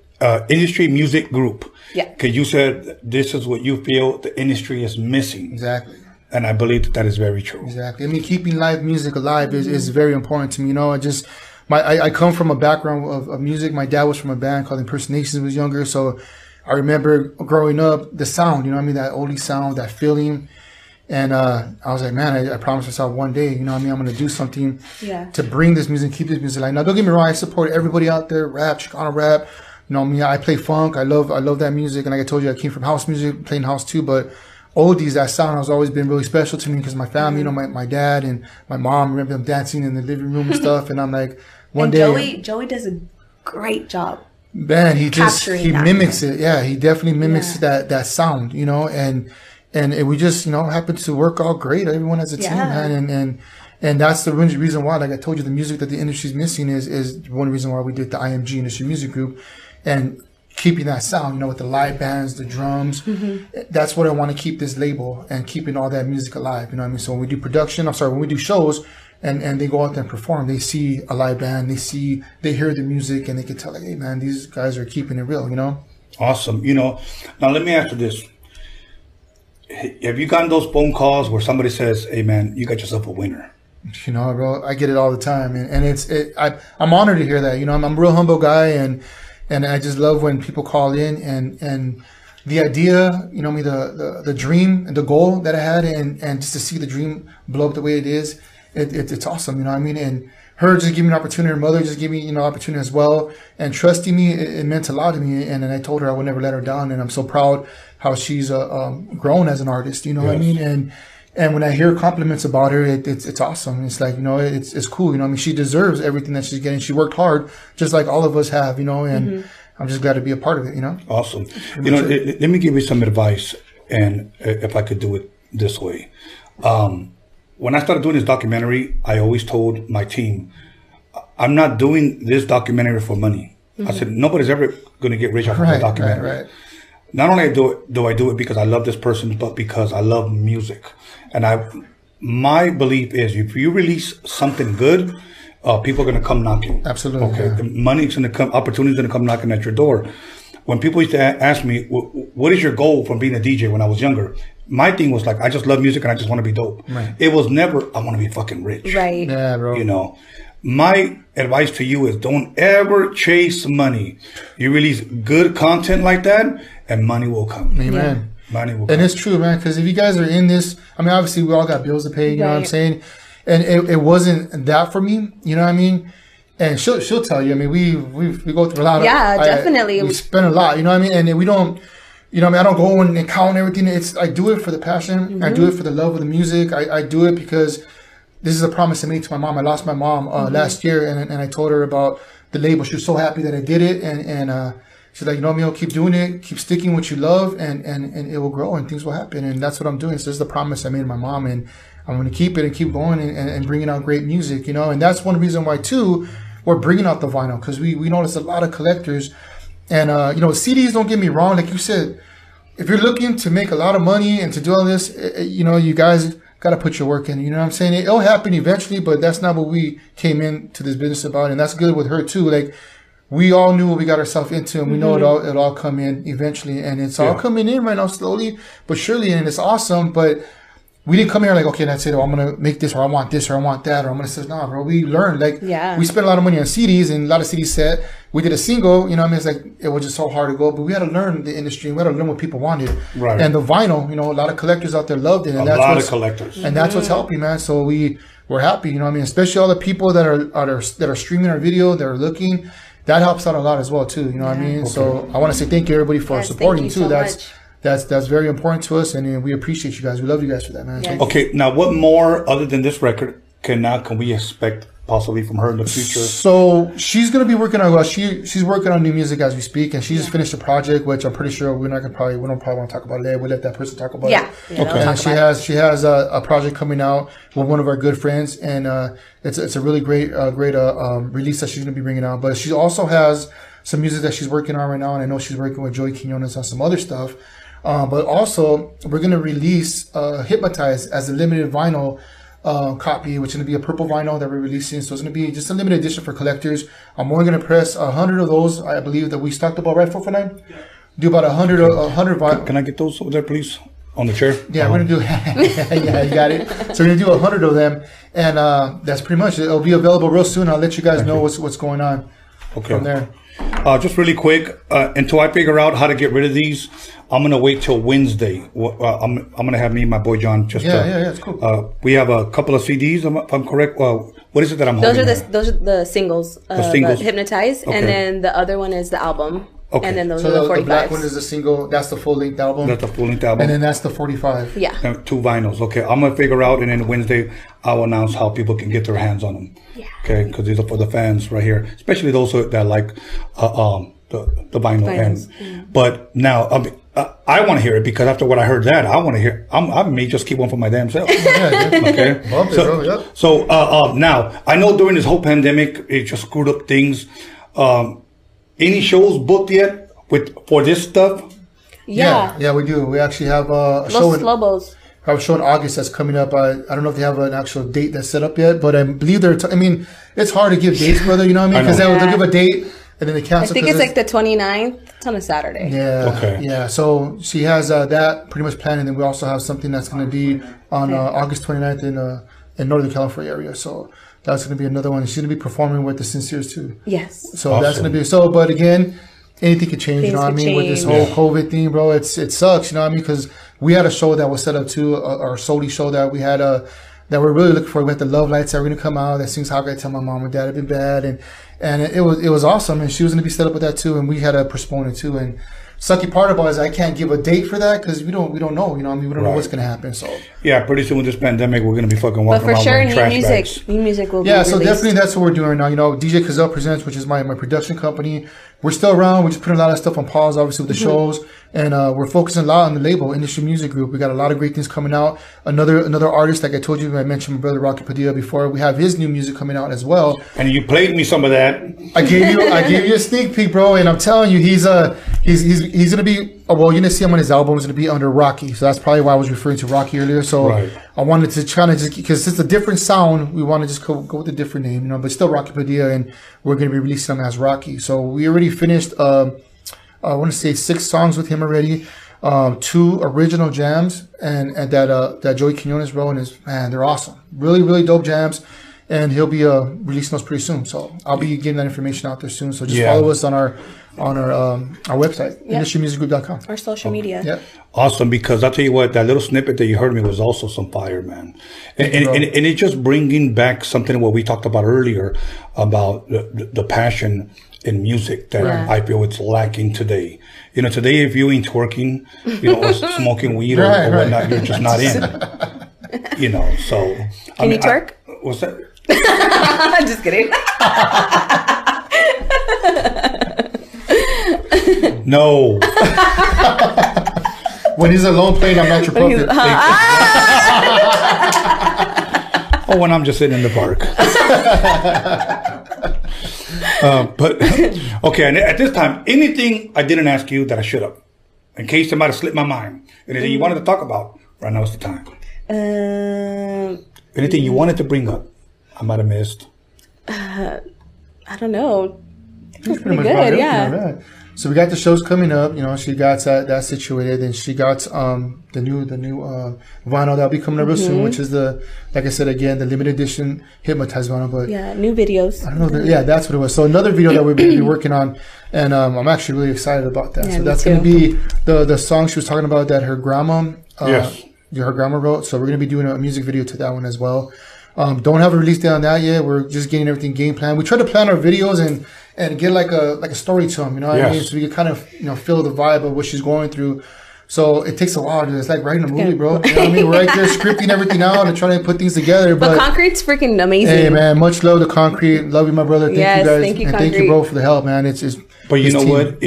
industry music group. Yeah. Because you said this is what you feel the industry is missing. Exactly. And I believe that is very true. Exactly. I mean, keeping live music alive is very important to me. You know, I come from a background of music. My dad was from a band called Impersonations when I was younger, so I remember growing up the sound. You know what I mean? That oldie sound, that feeling. And I was like, man, I promised myself one day, you know what I mean? I'm going to do something to bring this music, keep this music alive. Now, don't get me wrong. I support everybody out there, rap, Chicano rap. You know what I mean? I play funk. I love that music. And like I told you, I came from house music, playing house too. But oldies, that sound has always been really special to me because my family, you know, my dad and my mom, remember them dancing in the living room and stuff. And I'm like, one day. Joey does a great job. Man, he mimics it. Yeah, he definitely mimics that sound, you know, and we just, you know, happen to work all great. Everyone has a team, man. And that's the reason why, like I told you, the music that the industry is missing is one reason why we did the IMG Industry Music Group and keeping that sound, you know, with the live bands, the drums. Mm-hmm. That's what I want to keep this label and keeping all that music alive. You know what I mean? So when we do when we do shows and they go out there and perform, they see a live band, they hear the music and they can tell, like, hey, man, these guys are keeping it real, you know? Awesome. You know, now let me ask you this. Have you gotten those phone calls where somebody says, hey, man, you got yourself a winner? You know, bro, I get it all the time. And I'm honored to hear that. You know, I'm a real humble guy. And I just love when people call in and the idea, you know, the dream and the goal that I had and just to see the dream blow up the way it is. It's awesome. You know what I mean? And her just giving me an opportunity, her mother just giving me, you know, opportunity as well. And trusting me, it meant a lot to me. And I told her I would never let her down. And I'm so proud how she's grown as an artist, you know what I mean? And when I hear compliments about her, it's awesome. It's like, you know, it's cool. You know what I mean? She deserves everything that she's getting. She worked hard, just like all of us have, you know, and I'm just glad to be a part of it, you know? Awesome. You know, let me give you some advice, and if I could do it this way. When I started doing this documentary, I always told my team, I'm not doing this documentary for money. I said, nobody's ever going to get rich off of a documentary. Right. Not only do I do it because I love this person, but because I love music. And my belief is if you release something good, people are going to come knocking. Absolutely. Okay. Yeah. Money's going to come, opportunities going to come knocking at your door. When people used to ask me, what is your goal from being a DJ when I was younger? My thing was like, I just love music and I just want to be dope. Right. It was never, I want to be fucking rich. Right. Yeah, bro. You know? My advice to you is don't ever chase money. You release good content like that, and money will come. Amen. Money will come. And it's true, man, because if you guys are in this, I mean, obviously, we all got bills to pay, you know what I'm saying? and it wasn't that for me. You know what I mean? And she'll tell you. I mean, we go through a lot. Yeah, definitely. We spend a lot. You know what I mean? And we don't. You know what I mean? I don't go and count everything. It's I do it for the passion. Mm-hmm. I do it for the love of the music. I do it because this is a promise I made to my mom. I lost my mom mm-hmm. last year, and I told her about the label. She was so happy that I did it, and she's like, you know, Mio, keep doing it, keep sticking what you love, and it will grow, and things will happen, and that's what I'm doing. So this is the promise I made to my mom, and I'm going to keep it and keep going and bringing out great music, you know. And that's one reason why too we're bringing out the vinyl, because we notice a lot of collectors, and you know, CDs. Don't get me wrong, like you said, if you're looking to make a lot of money and to do all this, you know, you guys got to put your work in. You know what I'm saying? It'll happen eventually, but that's not what we came into this business about. And that's good with her too. Like, we all knew what we got ourselves into, and we know it'll all come in eventually. And it's all coming in right now, slowly but surely. And it's awesome. But we didn't come here like, okay, that's it. Oh, I'm going to make this, or I want this, or I want that, or I'm going to say, nah, bro. We learned. Like, we spent a lot of money on CDs, and a lot of CDs set. We did a single, you know what I mean? It's like, it was just so hard to go, but we had to learn the industry. We had to learn what people wanted. Right. And the vinyl, you know, a lot of collectors out there loved it. And a lot of collectors. And that's what's helping, man. So we're happy, you know what I mean? Especially all the people that are streaming our video, that are looking. That helps out a lot as well, too. You know what I mean? Okay. So I want to say thank you, everybody, for supporting, too. So that's very important to us, and we appreciate you guys. We love you guys for that, man. Yes. Okay, now what more, other than this record, can we expect possibly from her in the future? So she's going to be working on, well, she's working on new music as we speak, and she just finished a project, which I'm pretty sure we don't probably want to talk about it later. We'll let that person talk about it. Yeah. Okay. And she has a project coming out with one of our good friends, and it's a really great release that she's going to be bringing out. But she also has some music that she's working on right now, and I know she's working with Joey Quinones on some other stuff. But also, we're going to release Hypnotize as a limited vinyl copy, which is going to be a purple vinyl that we're releasing. So it's going to be just a limited edition for collectors. I'm only going to press 100 of those. I believe that we stocked about right 449. Do about 100 vinyl. Can I get those over there, please? On the chair? Yeah, we're going to do yeah, you got it. So we're going to do 100 of them. And that's pretty much it. It'll be available real soon. I'll let you guys know what's going on from there. Just really quick, until I figure out how to get rid of these, I'm going to wait till Wednesday. I'm going to have me and my boy John just it's cool. We have a couple of CDs, if I'm correct. What is it that I'm holding? Those are the singles. The singles? Hypnotize, and then the other one is the album. Okay. And then those are the 45s. The black one is the single. That's the full-length album. That's the full-length album. And then that's the 45. Yeah. And 2 vinyls. Okay, I'm going to figure out, and then Wednesday, I'll announce how people can get their hands on them. Yeah. Okay, because these are for the fans right here, especially those that like the vinyl. But now, I want to hear it, because after what I heard that, I want to hear. I may just keep one for my damn self. Okay. So now, I know during this whole pandemic, it just screwed up things. Any shows booked yet for this stuff? Yeah, we do. We actually have a show in Lobos. I have a show in August that's coming up. I don't know if they have an actual date that's set up yet, but I believe they're. I mean, it's hard to give dates, brother. You know what I mean? Because they'll give a date and then they cancel. I think it's like the 29th. It's on a Saturday. Yeah. Okay. Yeah. So she has that pretty much planned, and then we also have something that's going to be on August 29th in Northern California area. So. That's going to be another one. She's going to be performing with the Sinceres too. Yes. So awesome. That's going to be so. But again, anything could change. Things, you know what I mean? With this whole COVID thing, bro, it sucks. You know what I mean? Because we had a show that was set up too, our Soli show that we had that we're really looking for. We had the Love Lights that were going to come out. That sings "How Can I Tell My Mom and Dad I've Been Bad," and it was awesome. And she was going to be set up with that too. And we had to postpone it too. And sucky part about it is I can't give a date for that because we don't know, you know what I mean? We don't know what's going to happen. So yeah, pretty soon with this pandemic, we're going to be fucking walking around wearing trash bags. But for sure, new music will be released. Yeah, so definitely that's what we're doing right now. You know, DJ Cazell Presents, which is my production company. We're still around. We're just putting a lot of stuff on pause, obviously, with the shows. And we're focusing a lot on the label, Industry Music Group. We got a lot of great things coming out. Another artist, like I told you, I mentioned my brother Rocky Padilla before. We have his new music coming out as well. And you played me some of that. I gave you a sneak peek, bro. And I'm telling you, he's gonna be. Well, you're gonna see him on his album. He's gonna be under Rocky, so that's probably why I was referring to Rocky earlier. So I wanted to try to just, because it's a different sound, we want to just go with a different name, you know. But still Rocky Padilla, and we're gonna be releasing him as Rocky. So we already finished. I want to say 6 songs with him already, 2 original jams, and that Joey Quinones wrote, and they're awesome, really dope jams. and he'll be releasing those pretty soon. So I'll be getting that information out there soon. So just follow us on our website, industrymusicgroup.com. Our social media. Yep. Awesome, because I'll tell you what, that little snippet that you heard me was also some fire, man. And it's just bringing back something what we talked about earlier about the passion in music that I feel it's lacking today. You know, today if you ain't twerking, you know, or smoking weed or whatnot, you're just not in. You know, so. Can you twerk? What's that? I'm just kidding. No. When he's alone playing, I'm not your puppet. Or when I'm just sitting in the park. But, okay, and at this time, anything I didn't ask you that I should have, in case somebody slipped my mind, anything you wanted to talk about, right now is the time. Anything you wanted to bring up, I might have missed. I don't know. That's pretty much good, yeah. All right. So we got the shows coming up, you know. She got that situated, and she got the new vinyl that'll be coming up real soon, which is the, like I said again, the limited edition Hypnotize vinyl. But yeah, new videos. I don't know. Yeah, that's what it was. So another video that we'll be working on, and I'm actually really excited about that. Yeah, so that's going to be the song she was talking about that her grandma, her grandma wrote. So we're going to be doing a music video to that one as well. Don't have a release date on that yet. We're just getting everything game planned. We try to plan our videos and get like a story to them, you know what I mean? So we can kind of, you know, feel the vibe of what she's going through. So it takes a lot of it. It's like writing a movie, bro. You know what I mean? We're right there scripting everything out and trying to put things together. But Concrete's freaking amazing. Hey, man, much love to Concrete. Love you, my brother. Thank you guys. Thank you, and thank you, bro, for the help, man. It's But you know what?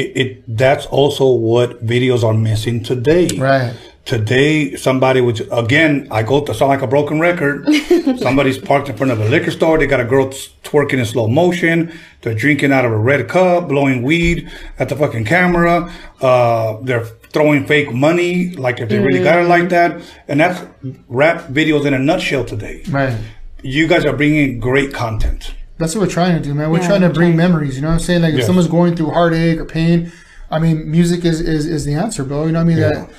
That's also what videos are missing today. Right. Today, somebody would, again, I go to sound like a broken record. Somebody's parked in front of a liquor store. They got a girl twerking in slow motion. They're drinking out of a red cup, blowing weed at the fucking camera. They're throwing fake money, like if they really got it like that. And that's rap videos in a nutshell today. Right. You guys are bringing great content. That's what we're trying to do, man. We're trying to bring memories. You know what I'm saying? Like if someone's going through heartache or pain, I mean, music is the answer, bro. You know what I mean?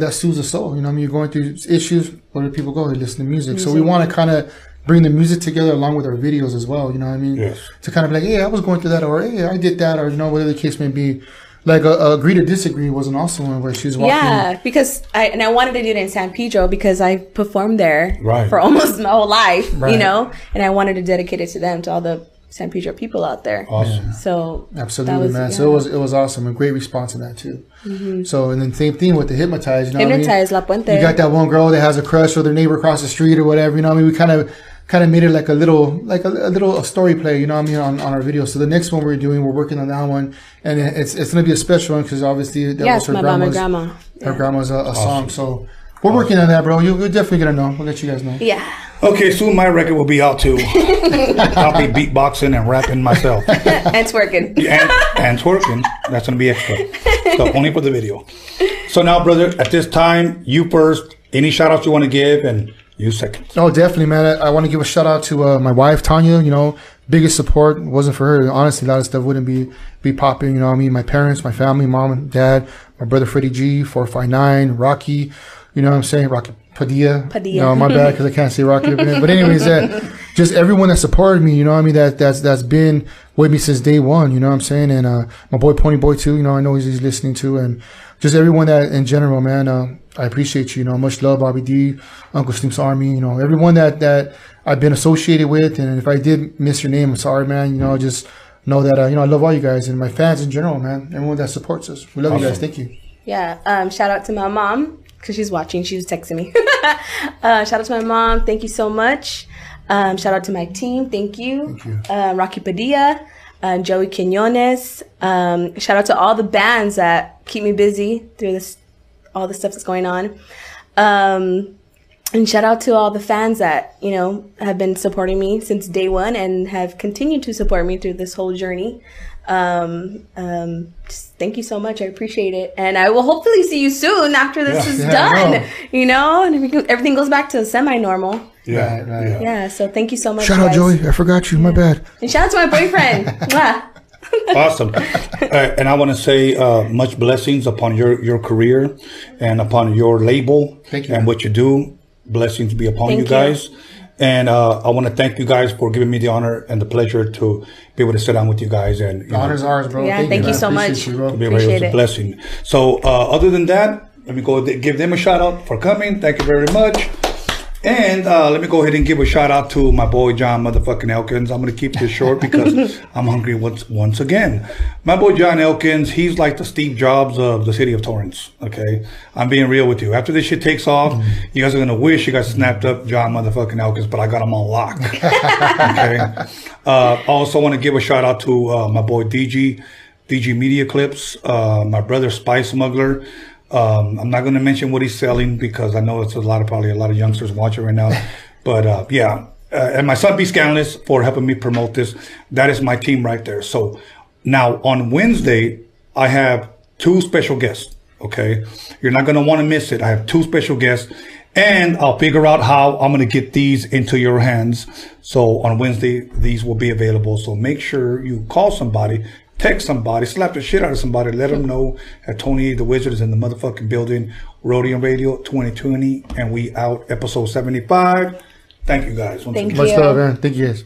That soothes the soul. You know what I mean? You're going through issues. Where do people go? They listen to music. So we want to kind of bring the music together along with our videos as well. You know what I mean? Yes. To kind of be like, hey, I was going through that, or hey, I did that, or, you know, whatever the case may be. Like Agree to Disagree was an awesome one where she was walking. Yeah, because I wanted to do it in San Pedro because I performed there for almost my whole life, you know? And I wanted to dedicate it to them, to all the San Pedro people out there. Awesome. Yeah. So absolutely, man. Yeah. So it was awesome. A great response to that too. So and then same thing with the Hypnotize. You know Hypnotize, what I mean? La Puente. You got that one girl that has a crush or their neighbor across the street or whatever. You know what I mean? We kind of made it like a little story play. You know what I mean? On our video. So the next one we're working on that one, and it's gonna be a special one because obviously that was her grandma's. Her grandma's a song. So we're working on that, bro. You're definitely gonna know. We'll let you guys know. Yeah. Okay, soon my record will be out too. I'll be beatboxing and rapping myself. And twerking. And twerking. That's going to be extra. So only for the video. So now, brother, at this time, you first. Any shout-outs you want to give and you second. Oh, definitely, man. I want to give a shout-out to my wife, Tanya. You know, biggest support. Wasn't for her, honestly, a lot of stuff wouldn't be popping. You know what I mean? My parents, my family, mom and dad, my brother Freddie G, 459, Rocky. You know what I'm saying? Rocky. Padilla. No, my bad, because I can't say Rocky. But anyways, just everyone that supported me, you know what I mean? That's been with me since day one, you know what I'm saying? And my boy Pony Boy too, you know, I know he's listening too. And just everyone that in general, man, I appreciate you. You know, much love, Bobby D, Uncle Slim's Army, you know, everyone that I've been associated with. And if I did miss your name, I'm sorry, man. You know, just know that you know, I love all you guys and my fans in general, man. Everyone that supports us, we love you guys. Thank you. Yeah. Shout out to my mom. Because she's watching. She was texting me. Shout out to my mom. Thank you so much. Shout out to my team. Thank you. Thank you. Rocky Padilla, Joey Quinones. Shout out to all the bands that keep me busy through all the stuff that's going on. And shout out to all the fans that, you know, have been supporting me since day one and have continued to support me through this whole journey. Thank you so much. I appreciate it. And I will hopefully see you soon after this is done, you know, and everything goes back to semi-normal. Yeah. Yeah. So thank you so much. Shout out, Joey. I forgot you. Yeah. My bad. And shout out to my boyfriend. Awesome. And I want to say much blessings upon your career and upon your label. Thank you. And what you do. Blessings be upon you guys. And I want to thank you guys for giving me the honor and the pleasure to be able to sit down with you guys. And you know, honor's ours, bro. Yeah, thank you so much. You, bro. It was a blessing. So other than that, let me go give them a shout out for coming. Thank you very much. And let me go ahead and give a shout out to my boy John motherfucking Elkins. I'm going to keep this short because I'm hungry once again. My boy John Elkins, he's like the Steve Jobs of the city of Torrance. Okay, I'm being real with you. After this shit takes off, you guys are going to wish you guys snapped up John motherfucking Elkins, but I got him on lock. Okay. I also want to give a shout out to my boy DG Media Clips, my brother Spy Smuggler. I'm not going to mention what he's selling because I know it's probably a lot of youngsters watching right now. But yeah, and my son B Scanless for helping me promote this. That is my team right there. So now on Wednesday, I have two special guests. Okay, you're not going to want to miss it. I have two special guests, and I'll figure out how I'm going to get these into your hands. So on Wednesday, these will be available. So make sure you call somebody. Text somebody, slap the shit out of somebody, let them know that Tony the Wizard is in the motherfucking building. Rhodium Radio 2020, and we out, episode 75. Thank you guys. Thank you. Much love, man. Thank you guys.